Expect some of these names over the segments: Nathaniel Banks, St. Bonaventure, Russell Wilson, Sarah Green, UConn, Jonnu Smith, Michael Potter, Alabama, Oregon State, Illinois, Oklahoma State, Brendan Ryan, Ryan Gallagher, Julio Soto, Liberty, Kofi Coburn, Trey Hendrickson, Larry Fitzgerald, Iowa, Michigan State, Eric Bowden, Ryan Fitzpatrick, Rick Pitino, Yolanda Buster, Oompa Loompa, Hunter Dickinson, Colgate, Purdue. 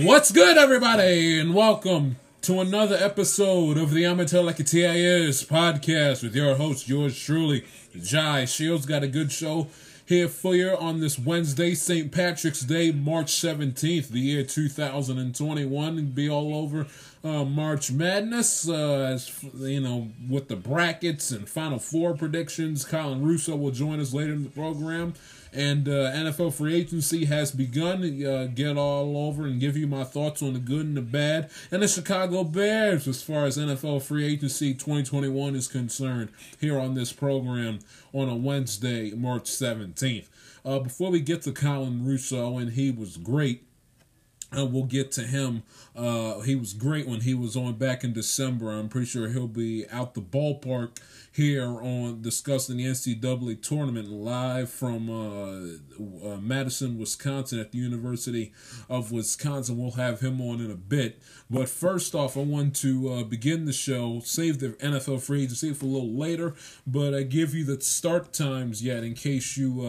What's good, everybody, and welcome to another episode of the I'ma Tell Like a TIS podcast with your host, yours truly, Jai Shields. Got a good show here for you on this Wednesday, St. Patrick's Day, March 17th, the year 2021. Be all over March Madness, with the brackets and Final Four predictions. Colin Russo will join us later in the program. And NFL free agency has begun. Get all over and give you my thoughts on the good and the bad. And the Chicago Bears as far as NFL free agency 2021 is concerned here on this program on a Wednesday, March 17th. Before we get to Colin Russo, and he was great, we'll get to him. He was great when he was on back in December. I'm pretty sure he'll be out the ballpark here on discussing the NCAA tournament live from Madison, Wisconsin, at the University of Wisconsin. We'll have him on in a bit. But first off, I want to begin the show, save the NFL free agency for a little later, but I give you the start times yet in case you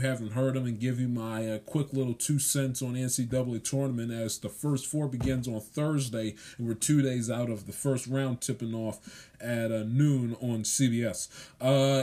haven't heard them, and give you my quick little 2 cents on NCAA tournament as the first four begins on Thursday, and we're 2 days out of the first round tipping off at noon on CBS.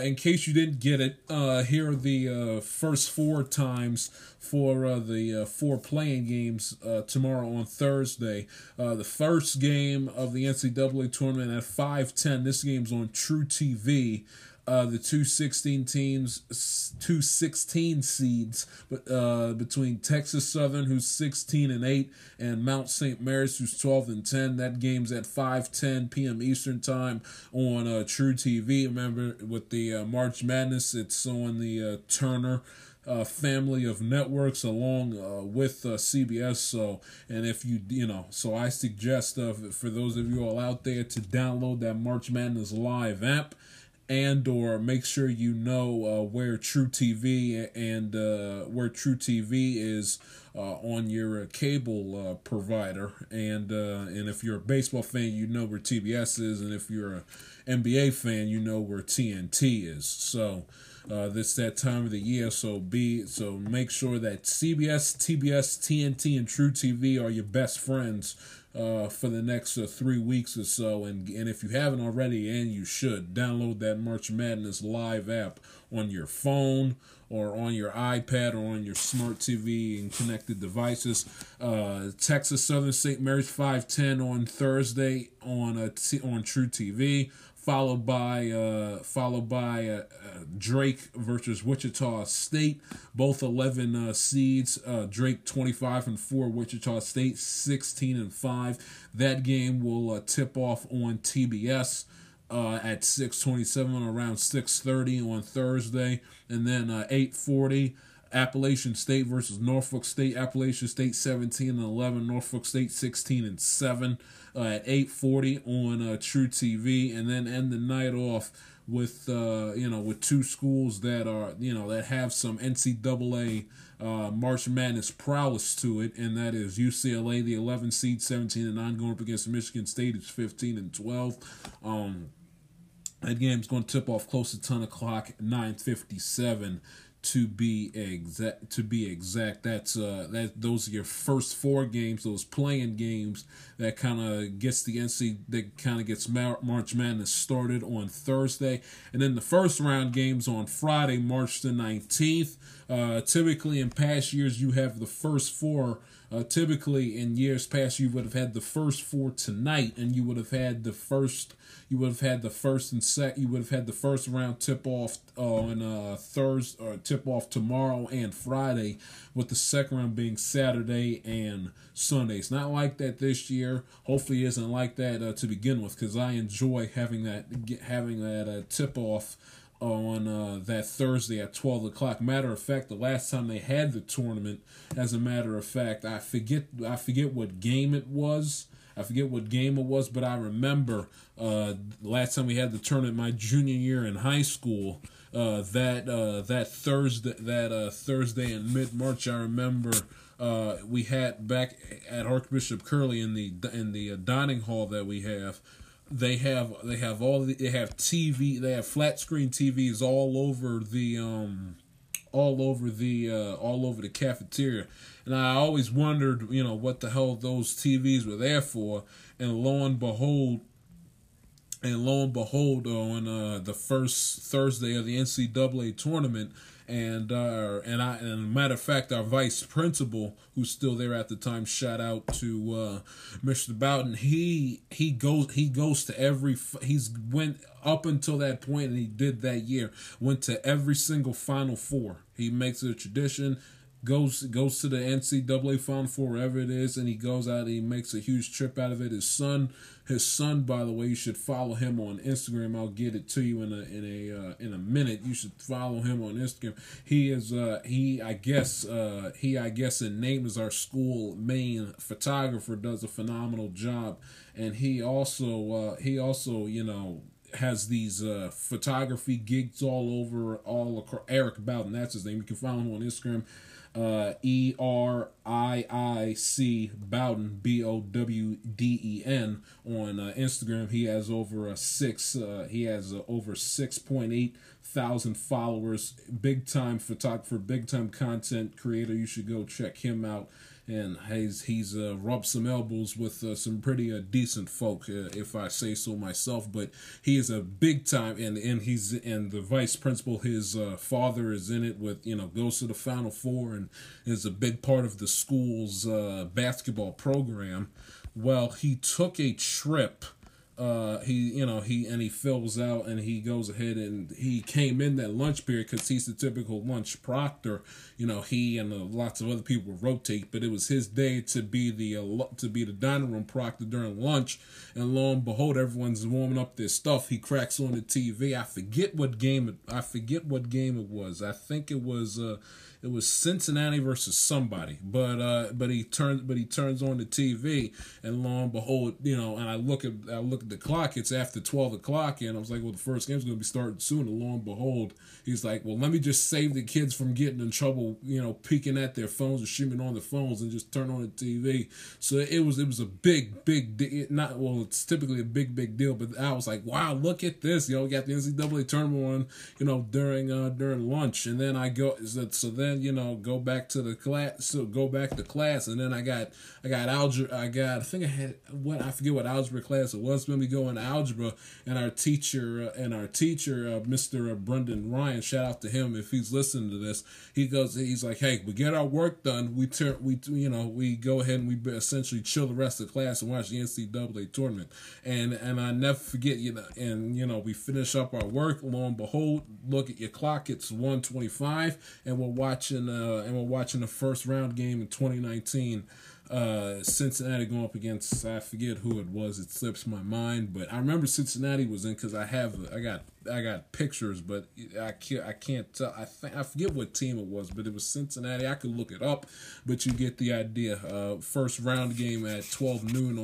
In case you didn't get it, here are the first four times for the four playing games tomorrow on Thursday. The first game of the NCAA tournament at 5:10. This game's on True TV. The 216 seeds between Texas Southern, who's 16-8, and Mount St. Mary's, who's 12-10. That game's at 5:10 p.m. Eastern time on True TV. Remember, with the March Madness, it's on the Turner family of networks along with CBS. So, and if so I suggest for those of you all out there to download that March Madness Live app. And or make sure you know where True TV is on your cable provider. And if you're a baseball fan, you know where TBS is. And if you're an NBA fan, you know where TNT is. So this that time of the year. So make sure that CBS, TBS, TNT, and True TV are your best friends for the next 3 weeks or so, and if you haven't already, and you should, download that March Madness Live app on your phone or on your iPad or on your smart TV and connected devices. Texas Southern St. Mary's 5:10 on Thursday on True TV, followed by Drake versus Wichita State, both 11 seeds. Drake 25-4, Wichita State 16-5. That game will tip off on TBS at 6:27, around 6:30 on Thursday, and then 8:40. Appalachian State versus Norfolk State. Appalachian State 17-11, Norfolk State 16-7 at 8:40 on True TV, and then end the night off with two schools that are that have some NCAA March Madness prowess to it, and that is UCLA, the 11 seed, 17-9, going up against Michigan State, who's 15-12. That game's going to tip off close to 10:00, 9:57. To be exact, that's those are your first four games, those playing games that kind of gets March Madness started on Thursday, and then the first round games on Friday, March the 19th. Typically, in past years, you have the first four. Typically, in years past, you would have had the first four tonight, and you would have had the first. You would have had the first and set. You would have had the first round tip off on Thursday, or tip off tomorrow and Friday, with the second round being Saturday and Sunday. It's not like that this year. Hopefully, it isn't like that to begin with, because I enjoy having that tip off on that Thursday at 12 o'clock. Matter of fact, the last time they had the tournament, as a matter of fact, I forget what game it was. I forget what game it was, but I remember last time we had the tournament, my junior year in high school, that Thursday in mid-March, I remember we had back at Archbishop Curley in the dining hall that we have. They have flat screen TVs all over the all over the cafeteria. And I always wondered, you know, what the hell those TVs were there for. And lo and behold, on the first Thursday of the NCAA tournament, and matter of fact, our vice principal, who's still there at the time, shout out to Mr. Bowden. He goes to every. He's went up until that point, and he did that year. Went to every single Final Four. He makes it a tradition. Goes to the NCAA Final Four, wherever it is, and he goes out and he makes a huge trip out of it. His son, by the way, you should follow him on Instagram. I'll get it to you in a minute. You should follow him on Instagram. He, I guess, in name is our school main photographer. Does a phenomenal job, and he also, you know, has these photography gigs all across. Eric Bowden, that's his name. You can follow him on Instagram. ERIIC Bowden, BOWDEN on Instagram. He has over 6,800 followers. Big time photographer, big time content creator. You should go check him out. And he's rubbed some elbows with some pretty decent folk, if I say so myself. But he is a big time, and the vice principal, his father is in it with, you know, goes to the Final Four and is a big part of the school's basketball program. Well, he took a trip. He fills out and he goes ahead and he came in that lunch period because he's the typical lunch proctor. You know, he and lots of other people rotate, but it was his day to be the dining room proctor during lunch. And lo and behold, everyone's warming up their stuff. He cracks on the TV. I forget what game it was. I think it was Cincinnati versus somebody, but he turns on the TV, and lo and behold, you know, and I look at the clock. It's after 12 o'clock, and I was like, well, the first game's going to be starting soon, and lo and behold, he's like, well, let me just save the kids from getting in trouble, you know, peeking at their phones or shimming on their phones and just turn on the TV. So it was a big deal. Not, well, it's typically a big deal, but I was like, wow, look at this, you know, we got the NCAA tournament on, you know, during lunch, and then I go, so then, you know, go back to class, and then I got algebra. I forget what algebra class it was. When we go into algebra, and our teacher, Mr. Brendan Ryan, shout out to him if he's listening to this. He goes, he's like, hey, we get our work done. We go ahead and we essentially chill the rest of the class and watch the NCAA tournament. And I never forget, you know. And you know, we finish up our work. Lo and behold, look at your clock. It's 1:25, and we'll watch. We're watching the first round game in 2019, Cincinnati going up against, I forget who it was. It slips my mind, but I remember Cincinnati was in because I got pictures, but I can't tell. I forget what team it was, but it was Cincinnati. I could look it up, but you get the idea. First round game at 12 noon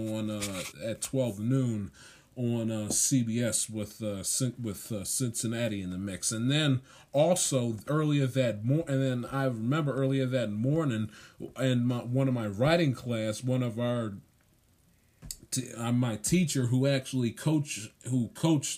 on CBS with Cincinnati in the mix. And then also I remember earlier that morning in one of my writing class, one of our my teacher who coached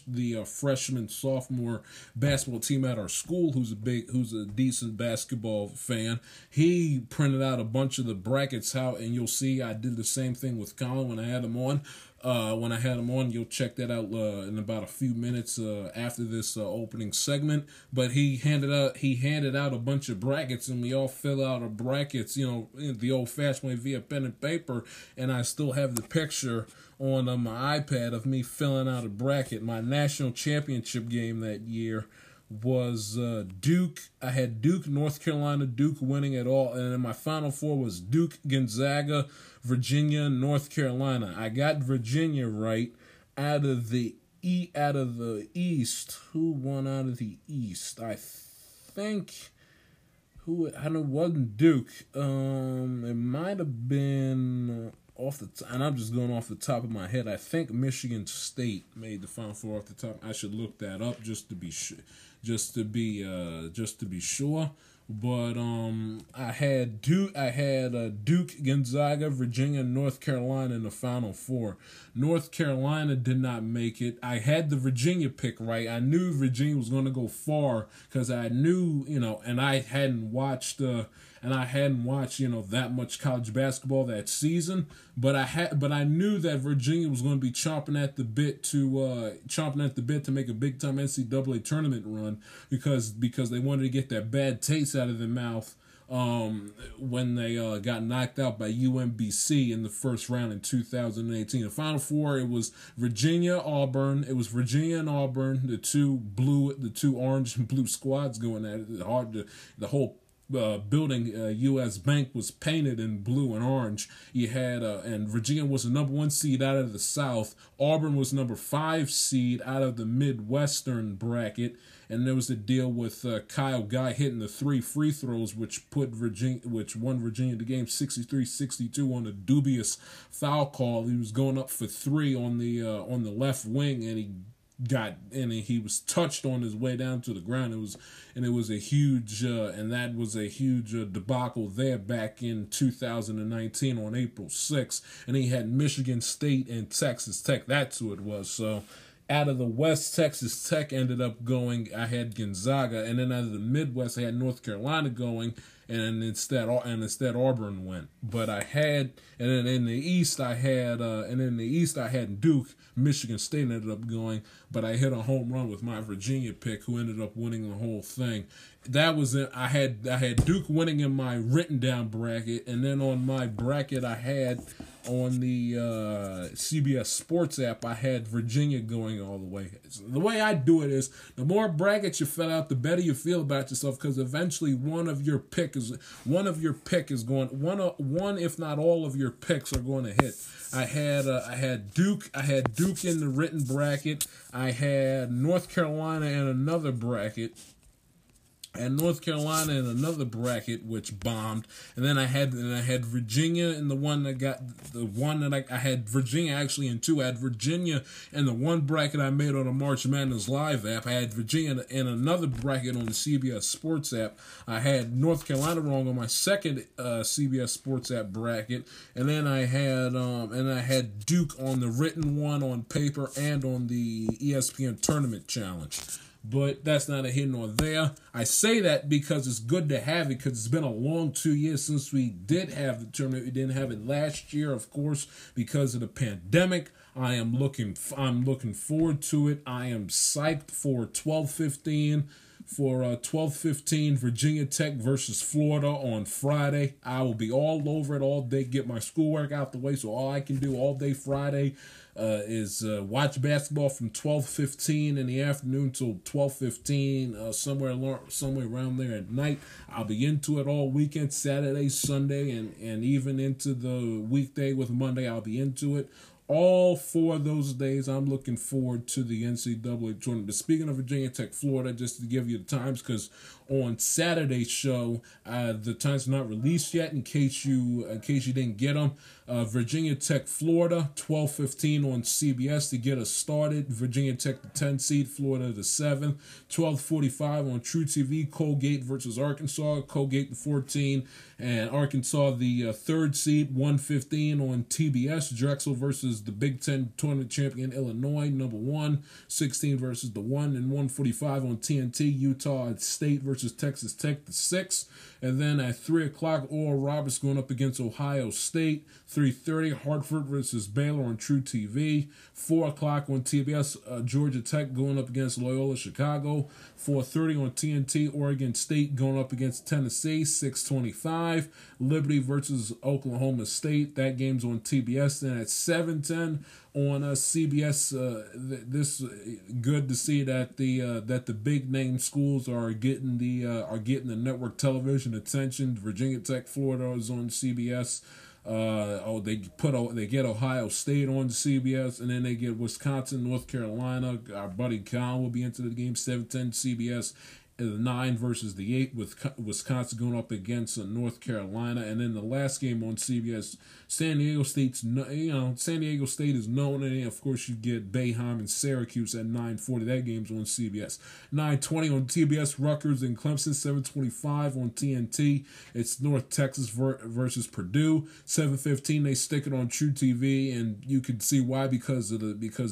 the freshman sophomore basketball team at our school, who's a decent basketball fan, he printed out a bunch of the brackets out, and you'll see I did the same thing with Colin when I had him on. You'll check that out in about a few minutes after this opening segment. But he handed out a bunch of brackets, and we all fill out our brackets, you know, in the old-fashioned way via pen and paper. And I still have the picture on my iPad of me filling out a bracket. My national championship game that year was Duke. I had Duke, North Carolina, Duke winning it all. And then my Final Four was Duke, Gonzaga, Virginia, North Carolina. I got Virginia right. Out of the East. Who won out of the East? I think it wasn't Duke. It might have been I'm just going off the top of my head. I think Michigan State made the Final Four off the top. I should look that up just to be sure. But I had Duke. I had Duke, Gonzaga, Virginia, North Carolina in the Final Four. North Carolina did not make it. I had the Virginia pick right. I knew Virginia was going to go far because I knew, you know, and I hadn't watched that much college basketball that season. But I knew that Virginia was going to be chomping at the bit to make a big time NCAA tournament run because they wanted to get that bad taste out of their mouth when they got knocked out by UMBC in the first round in 2018. The Final Four, it was Virginia and Auburn, the two orange and blue squads going at it hard. The whole building, U.S. Bank, was painted in blue and orange. You had, and Virginia was the number 1 seed out of the South. Auburn was number 5 seed out of the Midwestern bracket. And there was the deal with Kyle Guy hitting the 3 free throws, which won Virginia the game 63-62 on a dubious foul call. He was going up for 3 on the left wing, and he was touched on his way down to the ground. It was a huge debacle there back in 2019 on April 6th. And he had Michigan State and Texas Tech. That's who it was. So out of the West, Texas Tech ended up going. I had Gonzaga, and then out of the Midwest, I had North Carolina going. And instead Auburn went. But I had, and then in the East I had Duke. Michigan State ended up going, but I hit a home run with my Virginia pick, who ended up winning the whole thing. That was it. I had Duke winning in my written down bracket, and then on my bracket I had on the CBS Sports app, I had Virginia going all the way. So the way I do it is, the more brackets you fill out, the better you feel about yourself, because eventually one if not all of your picks are going to hit. I had Duke in the written bracket. I had North Carolina in another bracket. And North Carolina in another bracket, which bombed, and then I had Virginia in the one that got the one that I had Virginia actually in two. I had Virginia in the one bracket I made on the March Madness Live app. I had Virginia in another bracket on the CBS Sports app. I had North Carolina wrong on my second CBS Sports app bracket, and then I had Duke on the written one on paper and on the ESPN Tournament Challenge. But that's not a here nor there. I say that because it's good to have it, because it's been a long 2 years since we did have the tournament. We didn't have it last year, of course, because of the pandemic. I'm looking forward to it. I am psyched for 12-15. For 12:15, Virginia Tech versus Florida on Friday. I will be all over it all day, get my schoolwork out the way, so all I can do all day Friday is watch basketball from 12:15 in the afternoon till 12:15, somewhere around there at night. I'll be into it all weekend, Saturday, Sunday, and even into the weekday with Monday. I'll be into it. All 4 of those days, I'm looking forward to the NCAA tournament. But speaking of Virginia Tech, Florida, just to give you the times, because on Saturday's show, the times are not released yet. In case you didn't get them, Virginia Tech, Florida, 12:15 on CBS to get us started. Virginia Tech, the 10th seed, Florida, the 7th. 12:45 on True TV, Colgate versus Arkansas. Colgate, the 14, and Arkansas, the 3rd seed. 1:15 on TBS, Drexel versus the Big Ten tournament champion Illinois, number 1, 16 versus the 1, and 1:45 on TNT, Utah State versus Texas Tech, the 6th. And then at 3 o'clock, Oral Roberts going up against Ohio State. 3:30, Hartford versus Baylor on True TV. 4 o'clock on TBS, Georgia Tech going up against Loyola Chicago. 4:30 on TNT, Oregon State going up against Tennessee. 6:25, Liberty versus Oklahoma State. That game's on TBS. Then at 7:10 on CBS, this good to see that the big name schools are getting the network television attention. Virginia Tech, Florida is on CBS. They get Ohio State on CBS, and then they get Wisconsin, North Carolina. Our buddy Kyle will be into the game, 7:10 CBS. the 9 versus the 8, with Wisconsin going up against North Carolina. And then the last game on CBS, San Diego State is known, and of course you get Bayheim and Syracuse at 9:40. That game's on CBS. 9:20 on TBS, Rutgers and Clemson. 7:25 on TNT, it's North Texas versus Purdue. 7:15, they stick it on True TV, and you can see why, because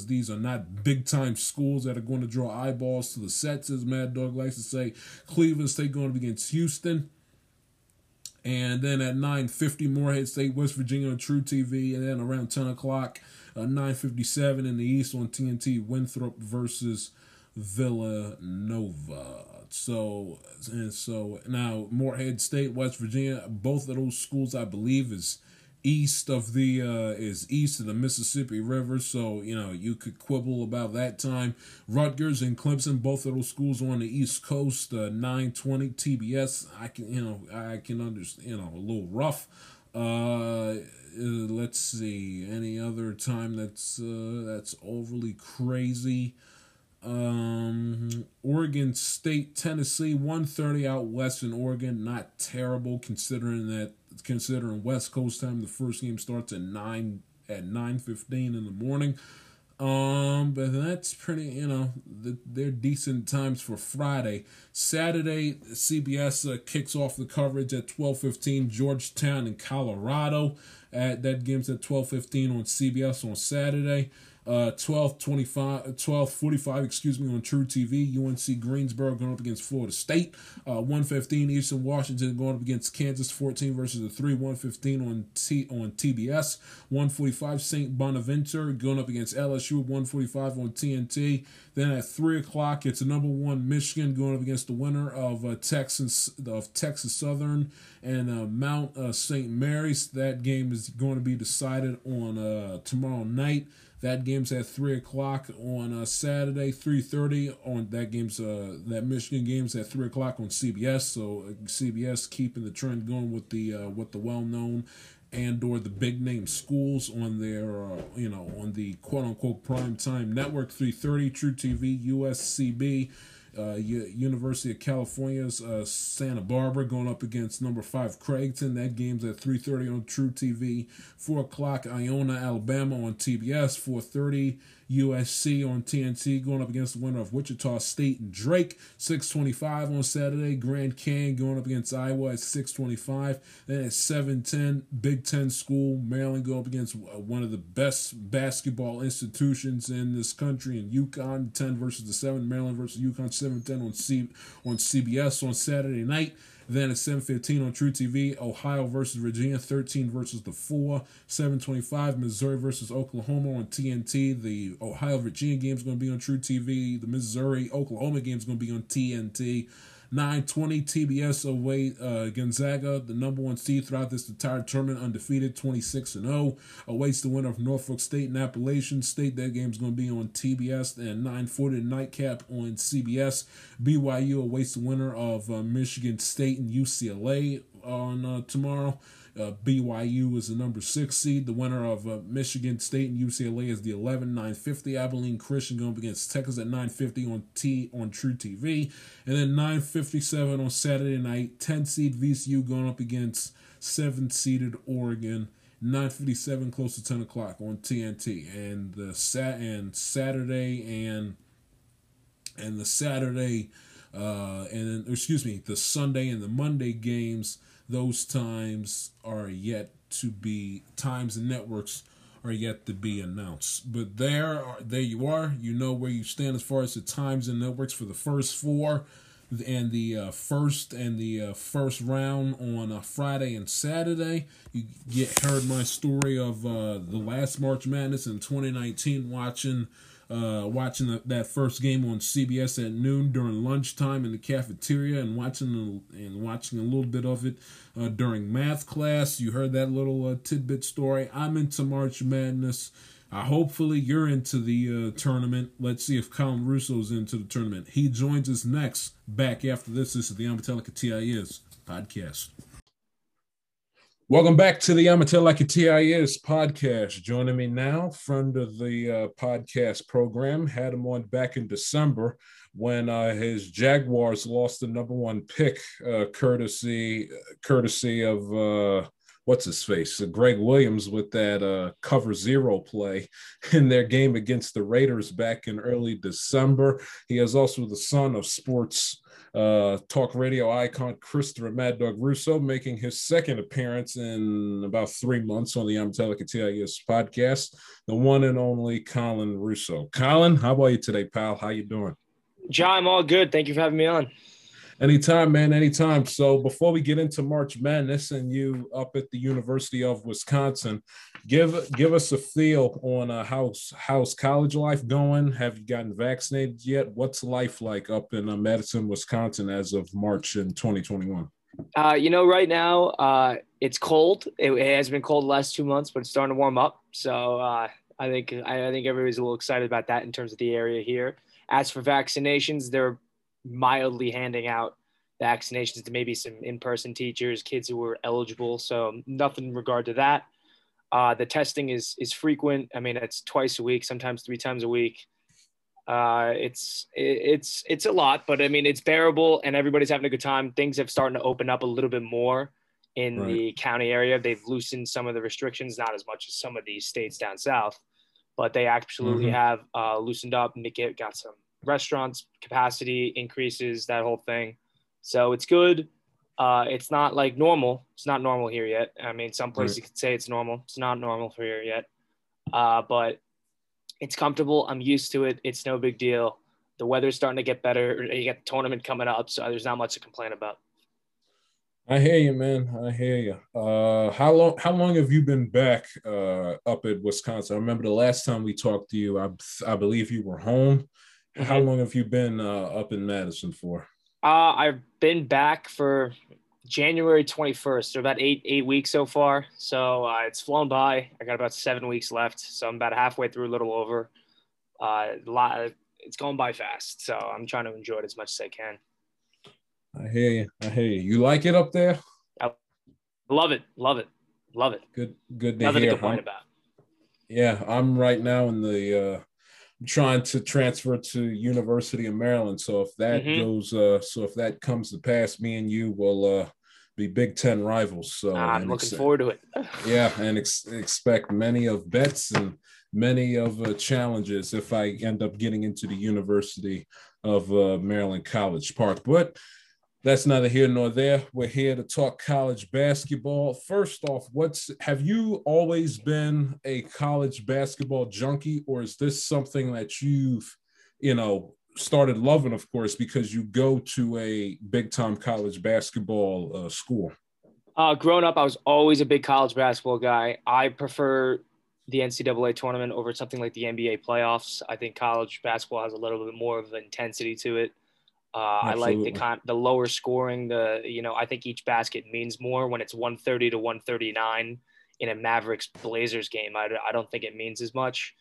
these are not big time schools that are going to draw eyeballs to the sets, as Mad Dog likes to say. Cleveland State going up against Houston. And then at 9:50, Morehead State, West Virginia on True TV. And then around 10 o'clock, 9:57 in the East on TNT, Winthrop versus Villanova. So now Morehead State, West Virginia, both of those schools, I believe, is east of the Mississippi River, so you could quibble about that time. Rutgers and Clemson, both of those schools on the East Coast. 9:20 TBS. I can understand, a little rough. Let's see, any other time that's overly crazy. Oregon State, Tennessee, 1:30 out west in Oregon. Not terrible considering West Coast time. The first game starts at 9:15 in the morning. But that's pretty, they're decent times for Friday. Saturday, CBS kicks off the coverage at 12:15, Georgetown and Colorado. That game's at 12:15 on CBS on Saturday. 12:45, on True TV. UNC Greensboro going up against Florida State. 1:15, Eastern Washington going up against Kansas. 14 versus the 3, 1:15 on TBS. 1:45, St. Bonaventure going up against LSU. 1:45 on TNT. Then at 3 o'clock, it's No. 1 Michigan going up against the winner of Texas Southern and Mount St. Mary's. That game is going to be decided on tomorrow night. That game's at 3 o'clock on Saturday. 3:30 on that Michigan game's at 3 o'clock on CBS. So CBS keeping the trend going with the well-known and/or the big-name schools on their on the quote-unquote prime time network. 3:30 True TV, USCB. University of California's Santa Barbara going up against No. 5 Creighton. That game's at 3:30 on True TV. 4 o'clock, Iona, Alabama on TBS. 4:30, USC on TNT going up against the winner of Wichita State and Drake. 6:25 on Saturday, Grand Canyon going up against Iowa at 6:25. Then at 7:10, Big Ten school, Maryland going up against one of the best basketball institutions in this country, and UConn, 10 versus 7, Maryland versus UConn, 7:10 on CBS on Saturday night. Then at 7:15 on True TV, Ohio versus Virginia, 13 versus the 4. 7:25, Missouri versus Oklahoma on TNT. The Ohio-Virginia game's going to be on True TV. The Missouri-Oklahoma game's going to be on TNT. 9:20 TBS away Gonzaga, the No. 1 seed throughout this entire tournament, undefeated, 26-0, awaits the winner of Norfolk State and Appalachian State. That game's going to be on TBS. And 9:40 nightcap on CBS. BYU awaits the winner of Michigan State and UCLA on tomorrow. BYU is the No. 6 seed. The winner of Michigan State and UCLA is the 11. 9:50, Abilene Christian going up against Texas at 9:50 on True TV. And then 9:57 on Saturday night, 10 seed VCU going up against 7-seeded Oregon. 9:57, close to 10 o'clock on TNT. And the the Sunday and the Monday games. Those times are yet to be, times and networks are yet to be announced. But there you are. You know where you stand as far as the times and networks for the first four and the first round on Friday and Saturday. You heard my story of the last March Madness in 2019, watching that first game on CBS at noon during lunchtime in the cafeteria, and watching a little bit of it during math class. You heard that little tidbit story. I'm into March Madness. Hopefully you're into the tournament. Let's see if Colin Russo's into the tournament. He joins us next. Back after this. This is the Amatelica TIS podcast. Welcome back to the Amatelica TIS podcast. Joining me now, friend of the podcast program, had him on back in December, when his Jaguars lost the #1 pick, courtesy of what's his face, Greg Williams, with that cover zero play in their game against the Raiders back in early December. He is also the son of sports talk radio icon Christopher Mad Dog Russo, making his second appearance in about 3 months on the I'm Telecatillas podcast, the one and only Colin Russo. Colin, how are you today, pal? How you doing? John, I'm all good. Thank you for having me on. Anytime, man, anytime. So before we get into March Madness and you up at the University of Wisconsin, give us a feel on how's college life going? Have you gotten vaccinated yet? What's life like up in Madison, Wisconsin as of March in 2021? Right now it's cold. It has been cold the last 2 months, but it's starting to warm up. So I think everybody's a little excited about that in terms of the area here. As for vaccinations, they're mildly handing out vaccinations to maybe some in-person teachers, kids who were eligible. So nothing in regard to that. The testing is frequent. I mean, it's twice a week, sometimes 3 times a week. It's a lot, but I mean, it's bearable and everybody's having a good time. Things have started to open up a little bit more in the county area. They've loosened some of the restrictions, not as much as some of these states down south, but they absolutely have loosened up and got some restaurants capacity increases, that whole thing. So it's good. It's not like normal. It's not normal here yet. I mean, some places you could say it's normal. It's not normal for here yet. But it's comfortable. I'm used to it. It's no big deal. The weather's starting to get better. You got the tournament coming up, so there's not much to complain about. I hear you, man. I hear you. How long have you been back up at Wisconsin? I remember the last time we talked to you, I believe you were home. How long have you been up in Madison for? I've been back for January 21st, so about eight weeks so far. So it's flown by. I got about 7 weeks left, so I'm about halfway through, a little over. It's going by fast, so I'm trying to enjoy it as much as I can. I hear you. You like it up there? I love it. Good to hear. Nothing to complain about. Yeah, I'm right now in the trying to transfer to University of Maryland. So if that goes, so if that comes to pass, me and you will be Big Ten rivals. So I'm looking forward to it. Yeah, and expect many of bets and many of challenges if I end up getting into the University of Maryland, College Park. But that's neither here nor there. We're here to talk college basketball. First off, have you always been a college basketball junkie, or is this something that you've, started loving, of course, because you go to a big-time college basketball school? Growing up, I was always a big college basketball guy. I prefer the NCAA tournament over something like the NBA playoffs. I think college basketball has a little bit more of intensity to it. I like the lower scoring, I think each basket means more when it's 130 to 139 in a Mavericks Blazers game. I don't think it means as much.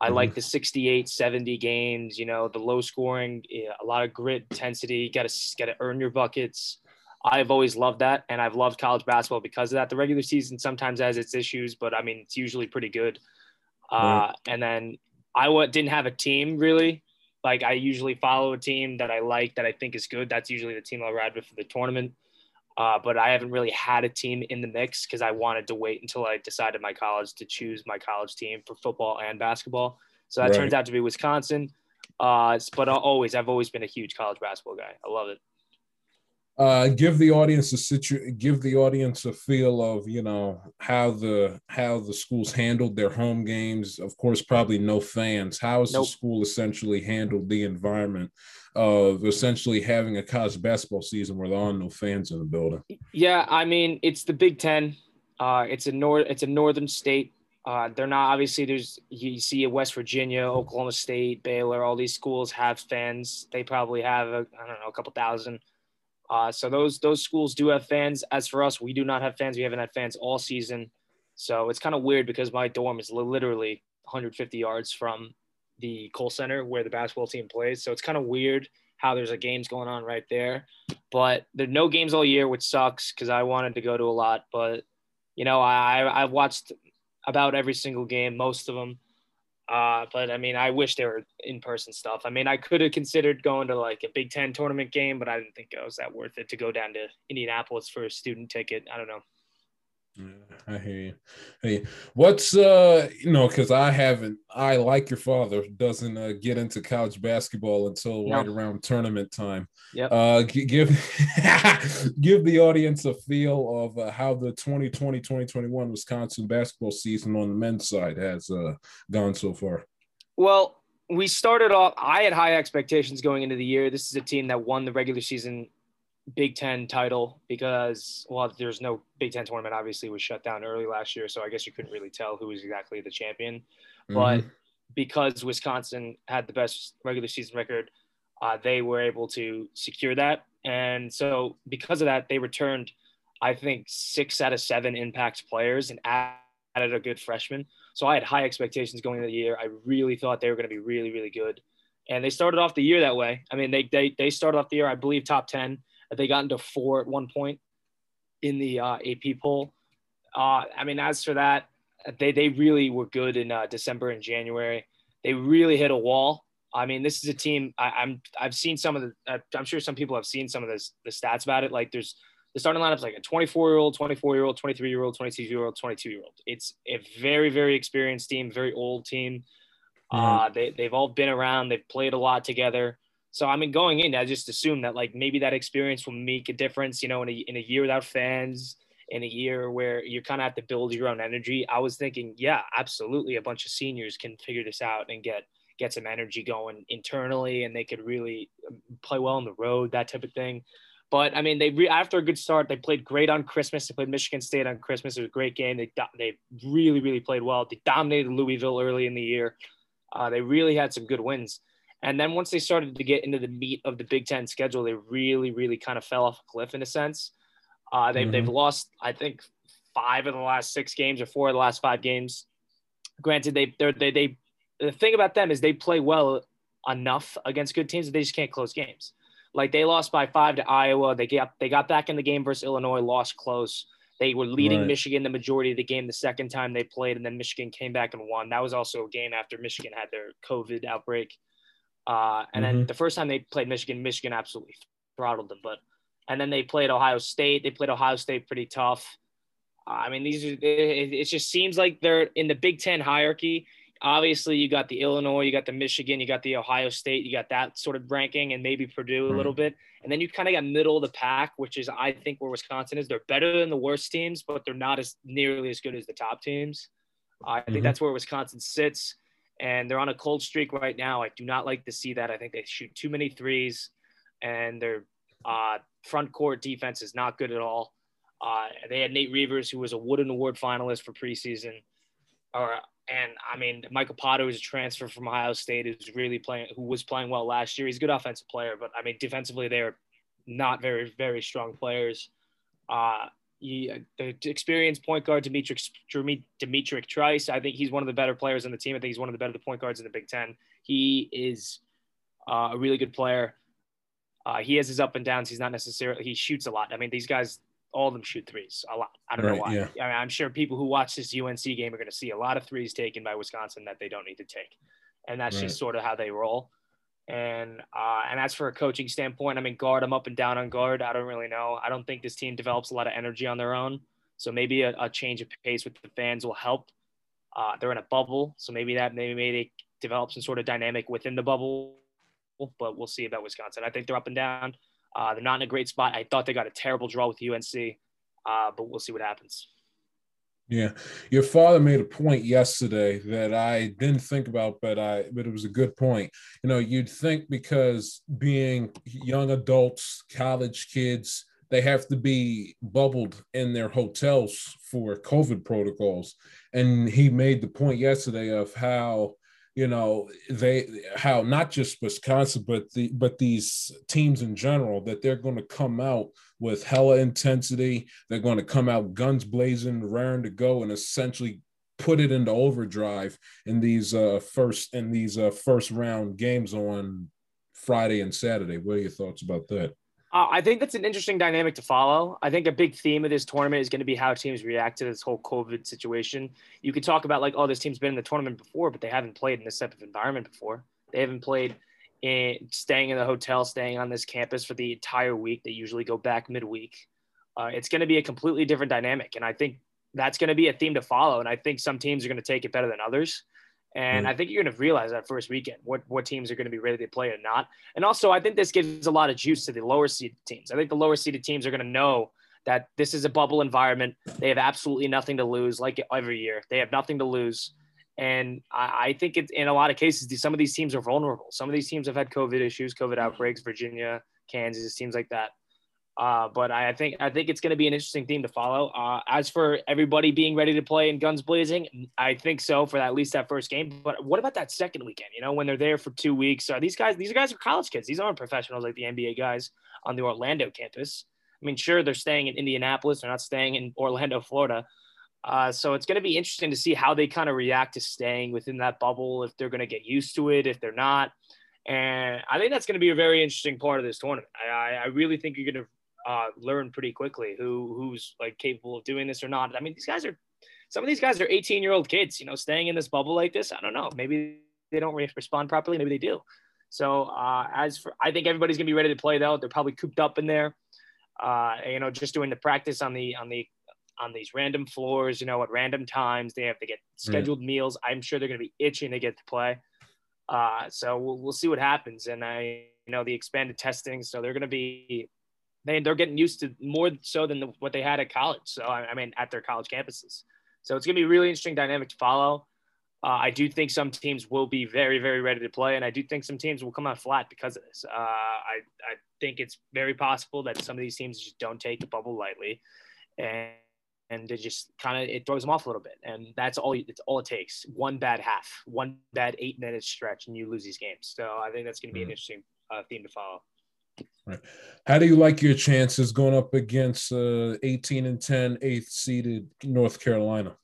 I like the 68-70 games, the low scoring, a lot of grit, intensity, got to earn your buckets. I've always loved that. And I've loved college basketball because of that. The regular season sometimes has its issues, but I mean, it's usually pretty good. And then Iowa didn't have a team really. Like, I usually follow a team that I like, that I think is good. That's usually the team I'll ride with for the tournament. But I haven't really had a team in the mix because I wanted to wait until I decided to choose my college team for football and basketball. So that turns out to be Wisconsin. But I've always been a huge college basketball guy. I love it. Give the audience a feel of how the schools handled their home games. Of course, probably no fans. How has the school essentially handled the environment of essentially having a college basketball season where there are no fans in the building? Yeah, I mean, it's the Big Ten. It's a northern state. They're not obviously. You see West Virginia, Oklahoma State, Baylor. All these schools have fans. They probably have a couple thousand. So those schools do have fans. As for us, we do not have fans. We haven't had fans all season. So it's kind of weird because my dorm is literally 150 yards from the Kohl Center where the basketball team plays. So it's kind of weird how there's games going on right there. But there are no games all year, which sucks because I wanted to go to a lot. But, I've watched about every single game, most of them. But I mean, I wish they were in-person stuff. I mean, I could have considered going to like a Big Ten tournament game, but I didn't think it was that worth it to go down to Indianapolis for a student ticket. I don't know. Yeah, I hear you. Hey, what's you know, because I like your father doesn't get into college basketball until right around tournament time. Yep. Give the audience a feel of how the 2020-2021 Wisconsin basketball season on the men's side has gone so far. Well, we started off. I had high expectations going into the year. This is a team that won the regular season Big Ten title because, well, there's no Big Ten tournament. Obviously, was shut down early last year, so I guess you couldn't really tell who was exactly the champion. Mm-hmm. But because Wisconsin had the best regular season record, they were able to secure that. And so because of that, they returned, I think, 6 out of 7 impact players and added a good freshman. So I had high expectations going into the year. I really thought they were going to be really, really good. And they started off the year that way. I mean, they started off the year, I believe, top 10. They got into 4 at one point in the AP poll. I mean, as for that, they really were good in December and January. They really hit a wall. I mean, this is a team I've seen some of the – I'm sure some people have seen some of the stats about it. Like there's – the starting lineup's like a 24-year-old, 24-year-old, 23-year-old, 22-year-old, 22-year-old. It's a very, very experienced team, very old team. They've all been around. They've played a lot together. So, I mean, going in, I just assumed that, like, maybe that experience will make a difference, you know, in a year without fans, in a year where you kind of have to build your own energy. I was thinking, yeah, absolutely, a bunch of seniors can figure this out and get some energy going internally, and they could really play well on the road, that type of thing. But, I mean, after a good start, they played great on Christmas. They played Michigan State on Christmas. It was a great game. They really, really played well. They dominated Louisville early in the year. They really had some good wins. And then once they started to get into the meat of the Big Ten schedule, they really, really kind of fell off a cliff in a sense. They've lost, I think, 5 of the last 6 games or 4 of the last 5 games. Granted, the thing about them is they play well enough against good teams that they just can't close games. Like they lost by 5 to Iowa. They got back in the game versus Illinois, lost close. They were leading Michigan the majority of the game the second time they played, and then Michigan came back and won. That was also a game after Michigan had their COVID outbreak. And then the first time they played Michigan absolutely throttled them. And then they played Ohio State. They played Ohio State pretty tough. I mean, it just seems like they're in the Big Ten hierarchy. Obviously, you got the Illinois, you got the Michigan, you got the Ohio State, you got that sort of ranking, and maybe Purdue a little bit. And then you kind of got middle of the pack, which is, I think, where Wisconsin is. They're better than the worst teams, but they're not as nearly as good as the top teams. I think that's where Wisconsin sits. And they're on a cold streak right now. I do not like to see that. I think they shoot too many threes, and their front court defense is not good at all. They had Nate Reavers, who was a Wooden Award finalist for preseason. And, I mean, Michael Potter is a transfer from Ohio State who was playing well last year. He's a good offensive player, but, I mean, defensively they are not very, very strong players. The experienced point guard, Demetric Trice, I think he's one of the better players on the team. I think he's one of the better point guards in the Big Ten. He is a really good player. He has his up and downs. He's not necessarily – he shoots a lot. I mean, these guys, all of them shoot threes a lot. I don't know why. Yeah. I mean, I'm sure people who watch this UNC game are going to see a lot of threes taken by Wisconsin that they don't need to take. And that's just sort of how they roll. And as for a coaching standpoint, I mean, guard, I'm up and down on guard. I don't really know. I don't think this team develops a lot of energy on their own. So maybe a change of pace with the fans will help. They're in a bubble. So maybe they develop some sort of dynamic within the bubble, but we'll see about Wisconsin. I think they're up and down. They're not in a great spot. I thought they got a terrible draw with UNC, but we'll see what happens. Yeah. Your father made a point yesterday that I didn't think about, but it was a good point. You know, you'd think because being young adults, college kids, they have to be bubbled in their hotels for COVID protocols. And he made the point yesterday of how, you know, how not just Wisconsin, but these teams in general, that they're going to come out with hella intensity. They're going to come out guns blazing, raring to go, and essentially put it into overdrive in these first round games on Friday and Saturday. What are your thoughts about that? I think that's an interesting dynamic to follow. I think a big theme of this tournament is going to be how teams react to this whole COVID situation. You could talk about like, oh, this team's been in the tournament before, but they haven't played in this type of environment before. They haven't played in staying in the hotel, staying on this campus for the entire week. They usually go back midweek. It's going to be a completely different dynamic. And I think that's going to be a theme to follow. And I think some teams are going to take it better than others. And I think you're going to realize that first weekend, what teams are going to be ready to play or not. And also, I think this gives a lot of juice to the lower seeded teams. I think the lower seeded teams are going to know that this is a bubble environment. They have absolutely nothing to lose, like every year. They have nothing to lose. And I think it's, in a lot of cases, some of these teams are vulnerable. Some of these teams have had COVID issues, COVID outbreaks, Virginia, Kansas, teams like that. But I think it's going to be an interesting theme to follow. As for everybody being ready to play and guns blazing, I think so for at least that first game. But what about that second weekend? You know, when they're there for 2 weeks, are these guys are college kids. These aren't professionals like the NBA guys on the Orlando campus. I mean, sure, they're staying in Indianapolis. They're not staying in Orlando, Florida. So it's going to be interesting to see how they kind of react to staying within that bubble, if they're going to get used to it, if they're not. And I think that's going to be a very interesting part of this tournament. I really think you're going to learn pretty quickly who's like capable of doing this or not. I mean, some of these guys are 18-year-old kids, you know, staying in this bubble like this. I don't know. Maybe they don't respond properly. Maybe they do. So I think everybody's gonna be ready to play though. They're probably cooped up in there, you know, just doing the practice on these random floors, you know, at random times. They have to get scheduled meals. I'm sure they're gonna be itching to get to play. So we'll see what happens. And the expanded testing. So they're gonna be. They're getting used to more so than what they had at college. So, I mean, at their college campuses. So it's going to be a really interesting dynamic to follow. I do think some teams will be very, very ready to play. And I do think some teams will come out flat because of this. I think it's very possible that some of these teams just don't take the bubble lightly. And it just kind of, it throws them off a little bit. And that's all it takes. One bad half, one bad 8-minute stretch, and you lose these games. So I think that's going to be an interesting theme to follow. Right. How do you like your chances going up against 18-10, 8th-seeded North Carolina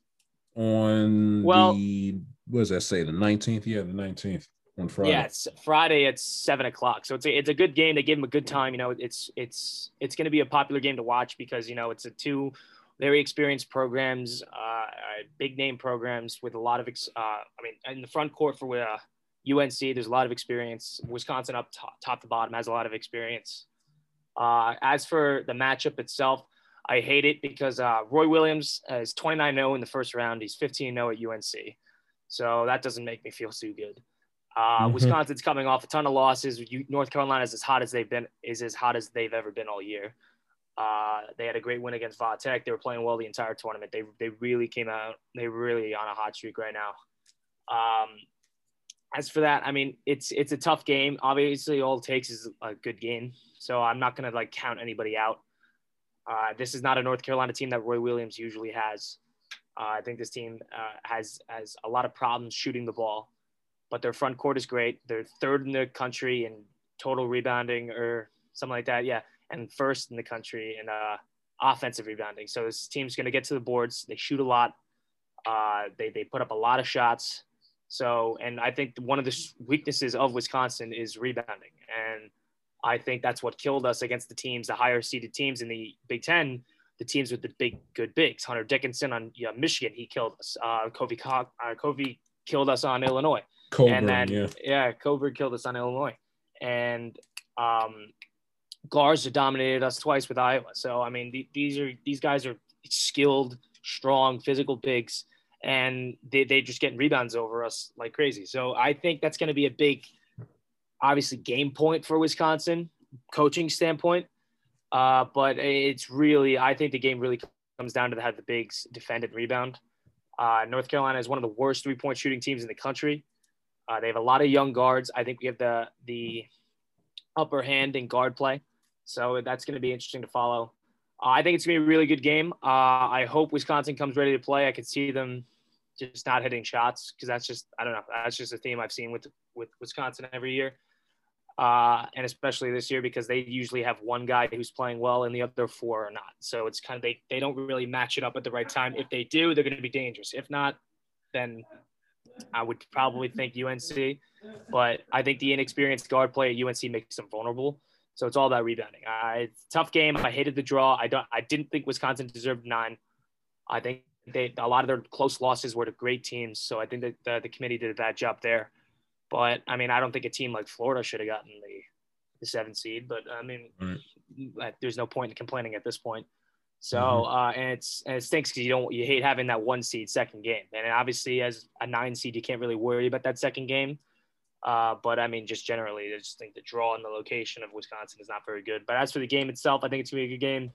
on the 19th? Yeah, the 19th on Friday. Yeah, it's Friday at 7 o'clock. So it's a good game. They give them a good time. You know, it's going to be a popular game to watch because, you know, it's two very experienced programs, big-name programs with a lot of in the front court for UNC, there's a lot of experience. Wisconsin up top to bottom has a lot of experience. As for the matchup itself, I hate it because Roy Williams is 29-0 in the first round. He's 15-0 at UNC. So that doesn't make me feel too good. Wisconsin's coming off a ton of losses. North Carolina is as hot as they've ever been all year. They had a great win against Va Tech. They were playing well the entire tournament. They really came out. They're really on a hot streak right now. As for that, I mean, it's a tough game. Obviously, all it takes is a good game. So I'm not going to, like, count anybody out. This is not a North Carolina team that Roy Williams usually has. I think this team has a lot of problems shooting the ball. But their front court is great. They're third in the country in total rebounding or something like that. Yeah, and first in the country in offensive rebounding. So this team's going to get to the boards. They shoot a lot. They put up a lot of shots. So, and I think one of the weaknesses of Wisconsin is rebounding. And I think that's what killed us against the higher seeded teams in the Big Ten, the teams with the good bigs. Hunter Dickinson on Michigan, he killed us. Kofi killed us on Illinois. Colbert killed us on Illinois. And Garza dominated us twice with Iowa. So, I mean, these guys are skilled, strong, physical bigs. And they just get rebounds over us like crazy. So I think that's going to be a big, obviously, game point for Wisconsin, coaching standpoint. But it's really – I think the game really comes down to how the bigs defend and rebound. North Carolina is one of the worst three-point shooting teams in the country. They have a lot of young guards. I think we have the upper hand in guard play. So that's going to be interesting to follow. I think it's going to be a really good game. I hope Wisconsin comes ready to play. I could see them just not hitting shots because that's just – I don't know. That's just a theme I've seen with Wisconsin every year, and especially this year because they usually have one guy who's playing well and the other four are not. So it's kind of they don't really match it up at the right time. If they do, they're going to be dangerous. If not, then I would probably think UNC. But I think the inexperienced guard play at UNC makes them vulnerable. So it's all about rebounding. It's a tough game. I hated the draw. I didn't think Wisconsin deserved 9. I think a lot of their close losses were to great teams. So I think that the committee did a bad job there. But I mean, I don't think a team like Florida should have gotten the 7 seed, but I mean, there's no point in complaining at this point. So, and it stinks because you hate having that 1 seed second game. And obviously as a 9 seed, you can't really worry about that second game. But I mean, just generally, I just think the draw and the location of Wisconsin is not very good. But as for the game itself, I think it's going to be a good game.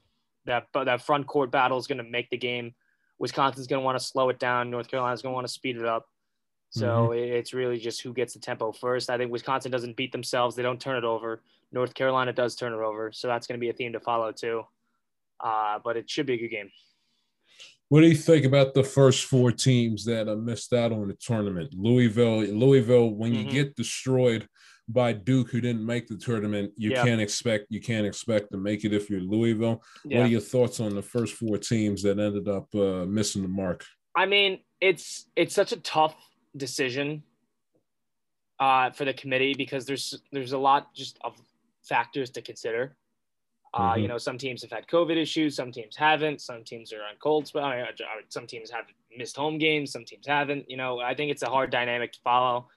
That front court battle is going to make the game. Wisconsin's going to want to slow it down. North Carolina's going to want to speed it up. So it's really just who gets the tempo first. I think Wisconsin doesn't beat themselves. They don't turn it over. North Carolina does turn it over. So that's going to be a theme to follow too. But it should be a good game. What do you think about the first 4 teams that missed out on the tournament? Louisville, when you get destroyed by Duke, who didn't make the tournament, you can't expect to make it if you're Louisville. Yeah. What are your thoughts on the first 4 teams that ended up missing the mark? I mean, it's such a tough decision for the committee because there's a lot just of factors to consider. You know, some teams have had COVID issues, some teams haven't, some teams are on cold spell, some teams have missed home games, some teams haven't. You know, I think it's a hard dynamic to follow.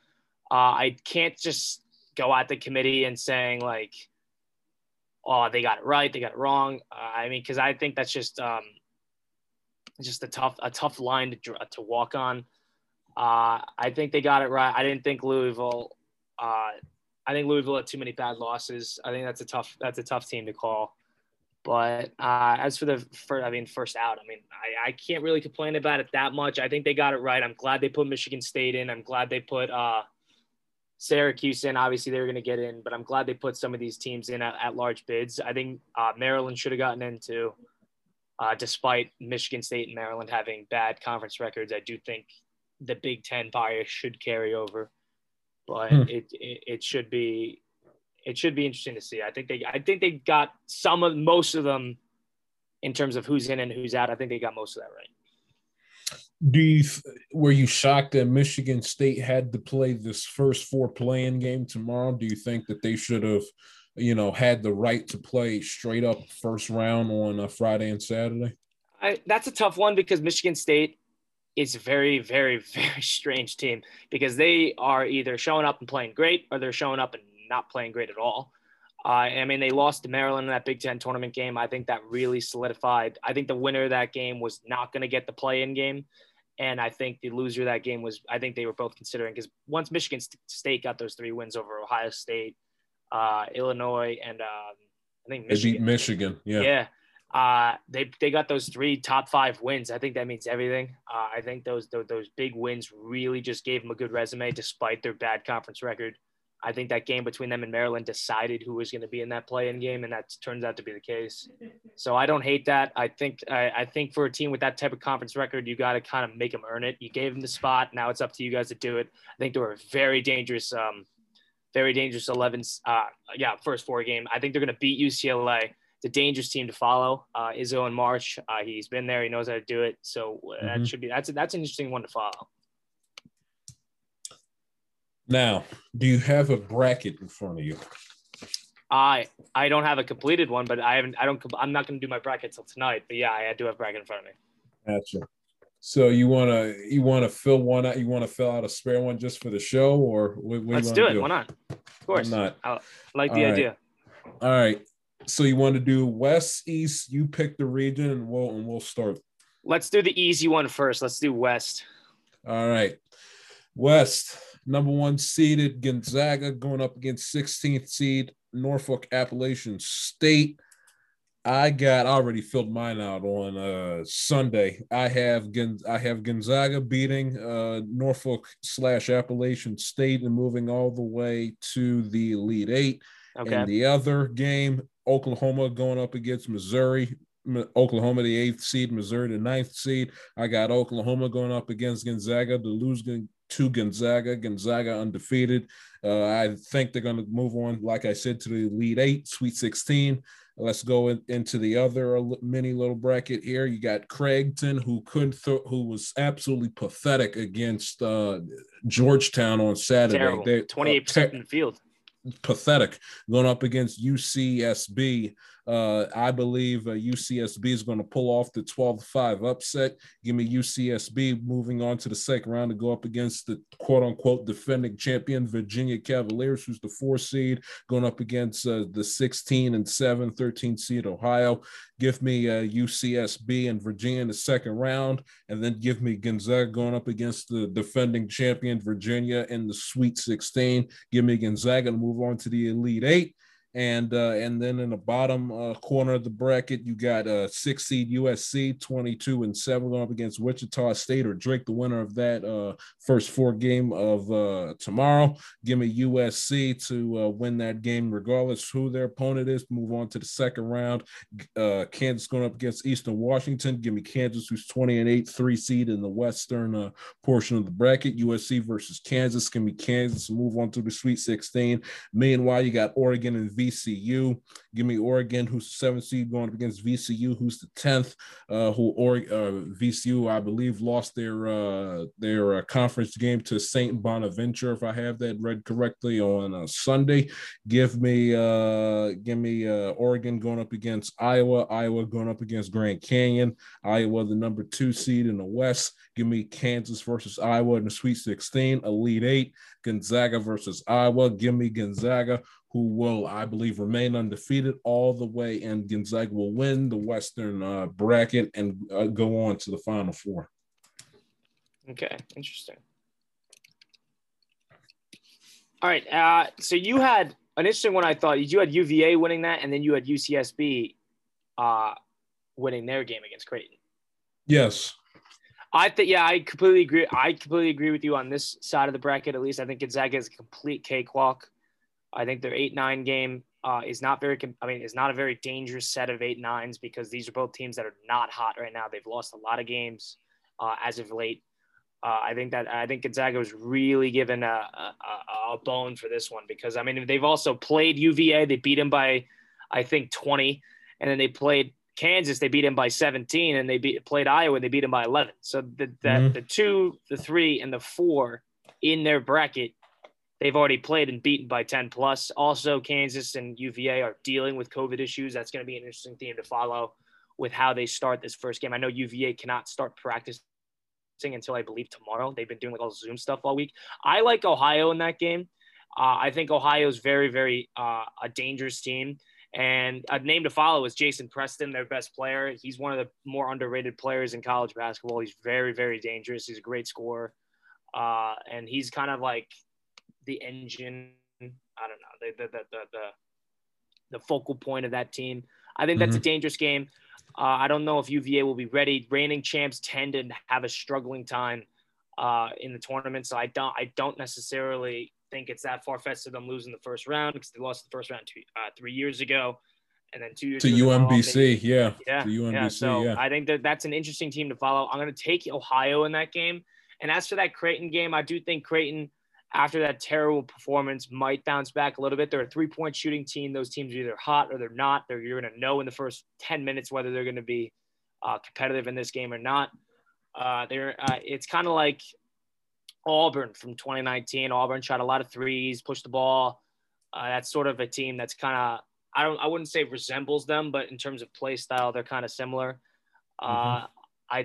I can't just go at the committee and saying like, oh, they got it right, they got it wrong. I mean, because I think that's just a tough line to walk on. I think they got it right. I didn't think Louisville. I think Louisville had too many bad losses. I think that's a tough team to call. But as for first out, I mean, I can't really complain about it that much. I think they got it right. I'm glad they put Michigan State in. I'm glad they put Syracuse in. Obviously, they were going to get in, but I'm glad they put some of these teams in at large bids. I think Maryland should have gotten in too, despite Michigan State and Maryland having bad conference records. I do think the Big Ten bias should carry over. But it should be interesting to see. I think they got most of them in terms of who's in and who's out. I think they got most of that right. Were you shocked that Michigan State had to play this first 4 play-in game tomorrow? Do you think that they should have, you know, had the right to play straight up first round on a Friday and Saturday? That's a tough one because Michigan State. It's a very, very, very strange team because they are either showing up and playing great or they're showing up and not playing great at all. I mean, they lost to Maryland in that Big Ten tournament game. I think that really solidified. I think the winner of that game was not going to get the play-in game. And I think the loser of that game I think they were both considering because once Michigan State got those 3 wins over Ohio State, Illinois, and I think Michigan. They beat Michigan, yeah. Yeah. They got those 3 top 5 wins. I think that means everything. I think those big wins really just gave them a good resume despite their bad conference record. I think that game between them and Maryland decided who was going to be in that play-in game, and that turns out to be the case. So I don't hate that. I think for a team with that type of conference record, you got to kind of make them earn it. You gave them the spot. Now it's up to you guys to do it. I think they were very dangerous 11s. First 4 game. I think they're going to beat UCLA. It's a dangerous team to follow. Izzo in March, he's been there. He knows how to do it. So that should be that's an interesting one to follow. Now, do you have a bracket in front of you? I don't have a completed one, but I'm not going to do my bracket till tonight. But yeah, I do have a bracket in front of me. Gotcha. So you wanna fill one out? You wanna fill out a spare one just for the show, or what let's do it? Why not? Of course. Why not? I like the idea. All right. So you want to do West, East? You pick the region, and we'll start. Let's do the easy one first. Let's do West. All right. West, number 1 seeded Gonzaga going up against 16th seed Norfolk Appalachian State. I already filled mine out on Sunday. I have Gonzaga beating Norfolk/Appalachian State and moving all the way to the Elite 8. Okay. And the other game, Oklahoma going up against Missouri. Oklahoma, the 8th seed, Missouri, the 9th seed. I got Oklahoma going up against Gonzaga. The losing to Gonzaga. Gonzaga undefeated. I think they're going to move on, like I said, to the Elite 8, Sweet 16. Let's go into the other mini little bracket here. You got Craigton, who was absolutely pathetic against Georgetown on Saturday. Terrible. 28% in the field. pathetic going up against UCSB. I believe UCSB is going to pull off the 12-5 upset. Give me UCSB moving on to the second round to go up against the quote-unquote defending champion Virginia Cavaliers, who's the 4 seed, going up against the 16-7, 13 seed Ohio. Give me UCSB and Virginia in the second round, and then give me Gonzaga going up against the defending champion Virginia in the Sweet 16. Give me Gonzaga to move on to the Elite Eight. And then in the bottom corner of the bracket, you got 6 seed USC 22-7 going up against Wichita State or Drake, the winner of that first four game of tomorrow. Give me USC to win that game, regardless who their opponent is. Move on to the second round. Kansas going up against Eastern Washington. Give me Kansas, who's 20-8, 3 seed in the Western portion of the bracket. USC versus Kansas. Give me Kansas. Move on to the Sweet 16. Meanwhile, you got Oregon and VCU. Give me Oregon, who's 7 seed, going up against VCU, who's the 10th. VCU, I believe, lost their conference game to Saint Bonaventure, if I have that read correctly, on Sunday. Give me Oregon going up against Iowa. Iowa going up against Grand Canyon. Iowa, the number 2 seed in the West. Give me Kansas versus Iowa in the Sweet 16. Elite Eight, Gonzaga versus Iowa. Give me Gonzaga, who will, I believe, remain undefeated all the way, and Gonzaga will win the Western bracket and go on to the Final Four. Okay, interesting. All right, so you had an interesting one, I thought. You had UVA winning that, and then you had UCSB winning their game against Creighton. Yes. I completely agree with you on this side of the bracket, at least. I think Gonzaga is a complete cakewalk. I think their 8-9 game is not a very dangerous set of 8-9s, because these are both teams that are not hot right now. They've lost a lot of games as of late. I think Gonzaga was really given a bone for this one, because I mean, they've also played UVA. They beat them by, I think, 20, and then they played Kansas. They beat them by 17, and they played Iowa. They beat them by 11. So the 2, the 3, and the 4 in their bracket, they've already played and beaten by 10+. Also, Kansas and UVA are dealing with COVID issues. That's going to be an interesting theme to follow with how they start this first game. I know UVA cannot start practicing until, I believe, tomorrow. They've been doing all Zoom stuff all week. I like Ohio in that game. I think Ohio is very, very a dangerous team. And a name to follow is Jason Preston, their best player. He's one of the more underrated players in college basketball. He's very, very dangerous. He's a great scorer. And he's kind of like – the engine, I don't know, the focal point of that team. I think that's a dangerous game. I don't know if UVA will be ready. Reigning champs tend to have a struggling time in the tournament, so I don't necessarily think it's that far-fetched of them losing the first round, because they lost the first round 3 years ago, and then 2 years to ago, UMBC. So I think that's an interesting team to follow. I'm going to take Ohio in that game. And as for that Creighton game, I do think Creighton, after that terrible performance, might bounce back a little bit. They're a three-point shooting team. Those teams are either hot or they're not. You're going to know in the first 10 minutes whether they're going to be competitive in this game or not. It's kind of like Auburn from 2019. Auburn shot a lot of threes, pushed the ball. That's sort of a team that's kind of – I wouldn't say resembles them, but in terms of play style, they're kind of similar. I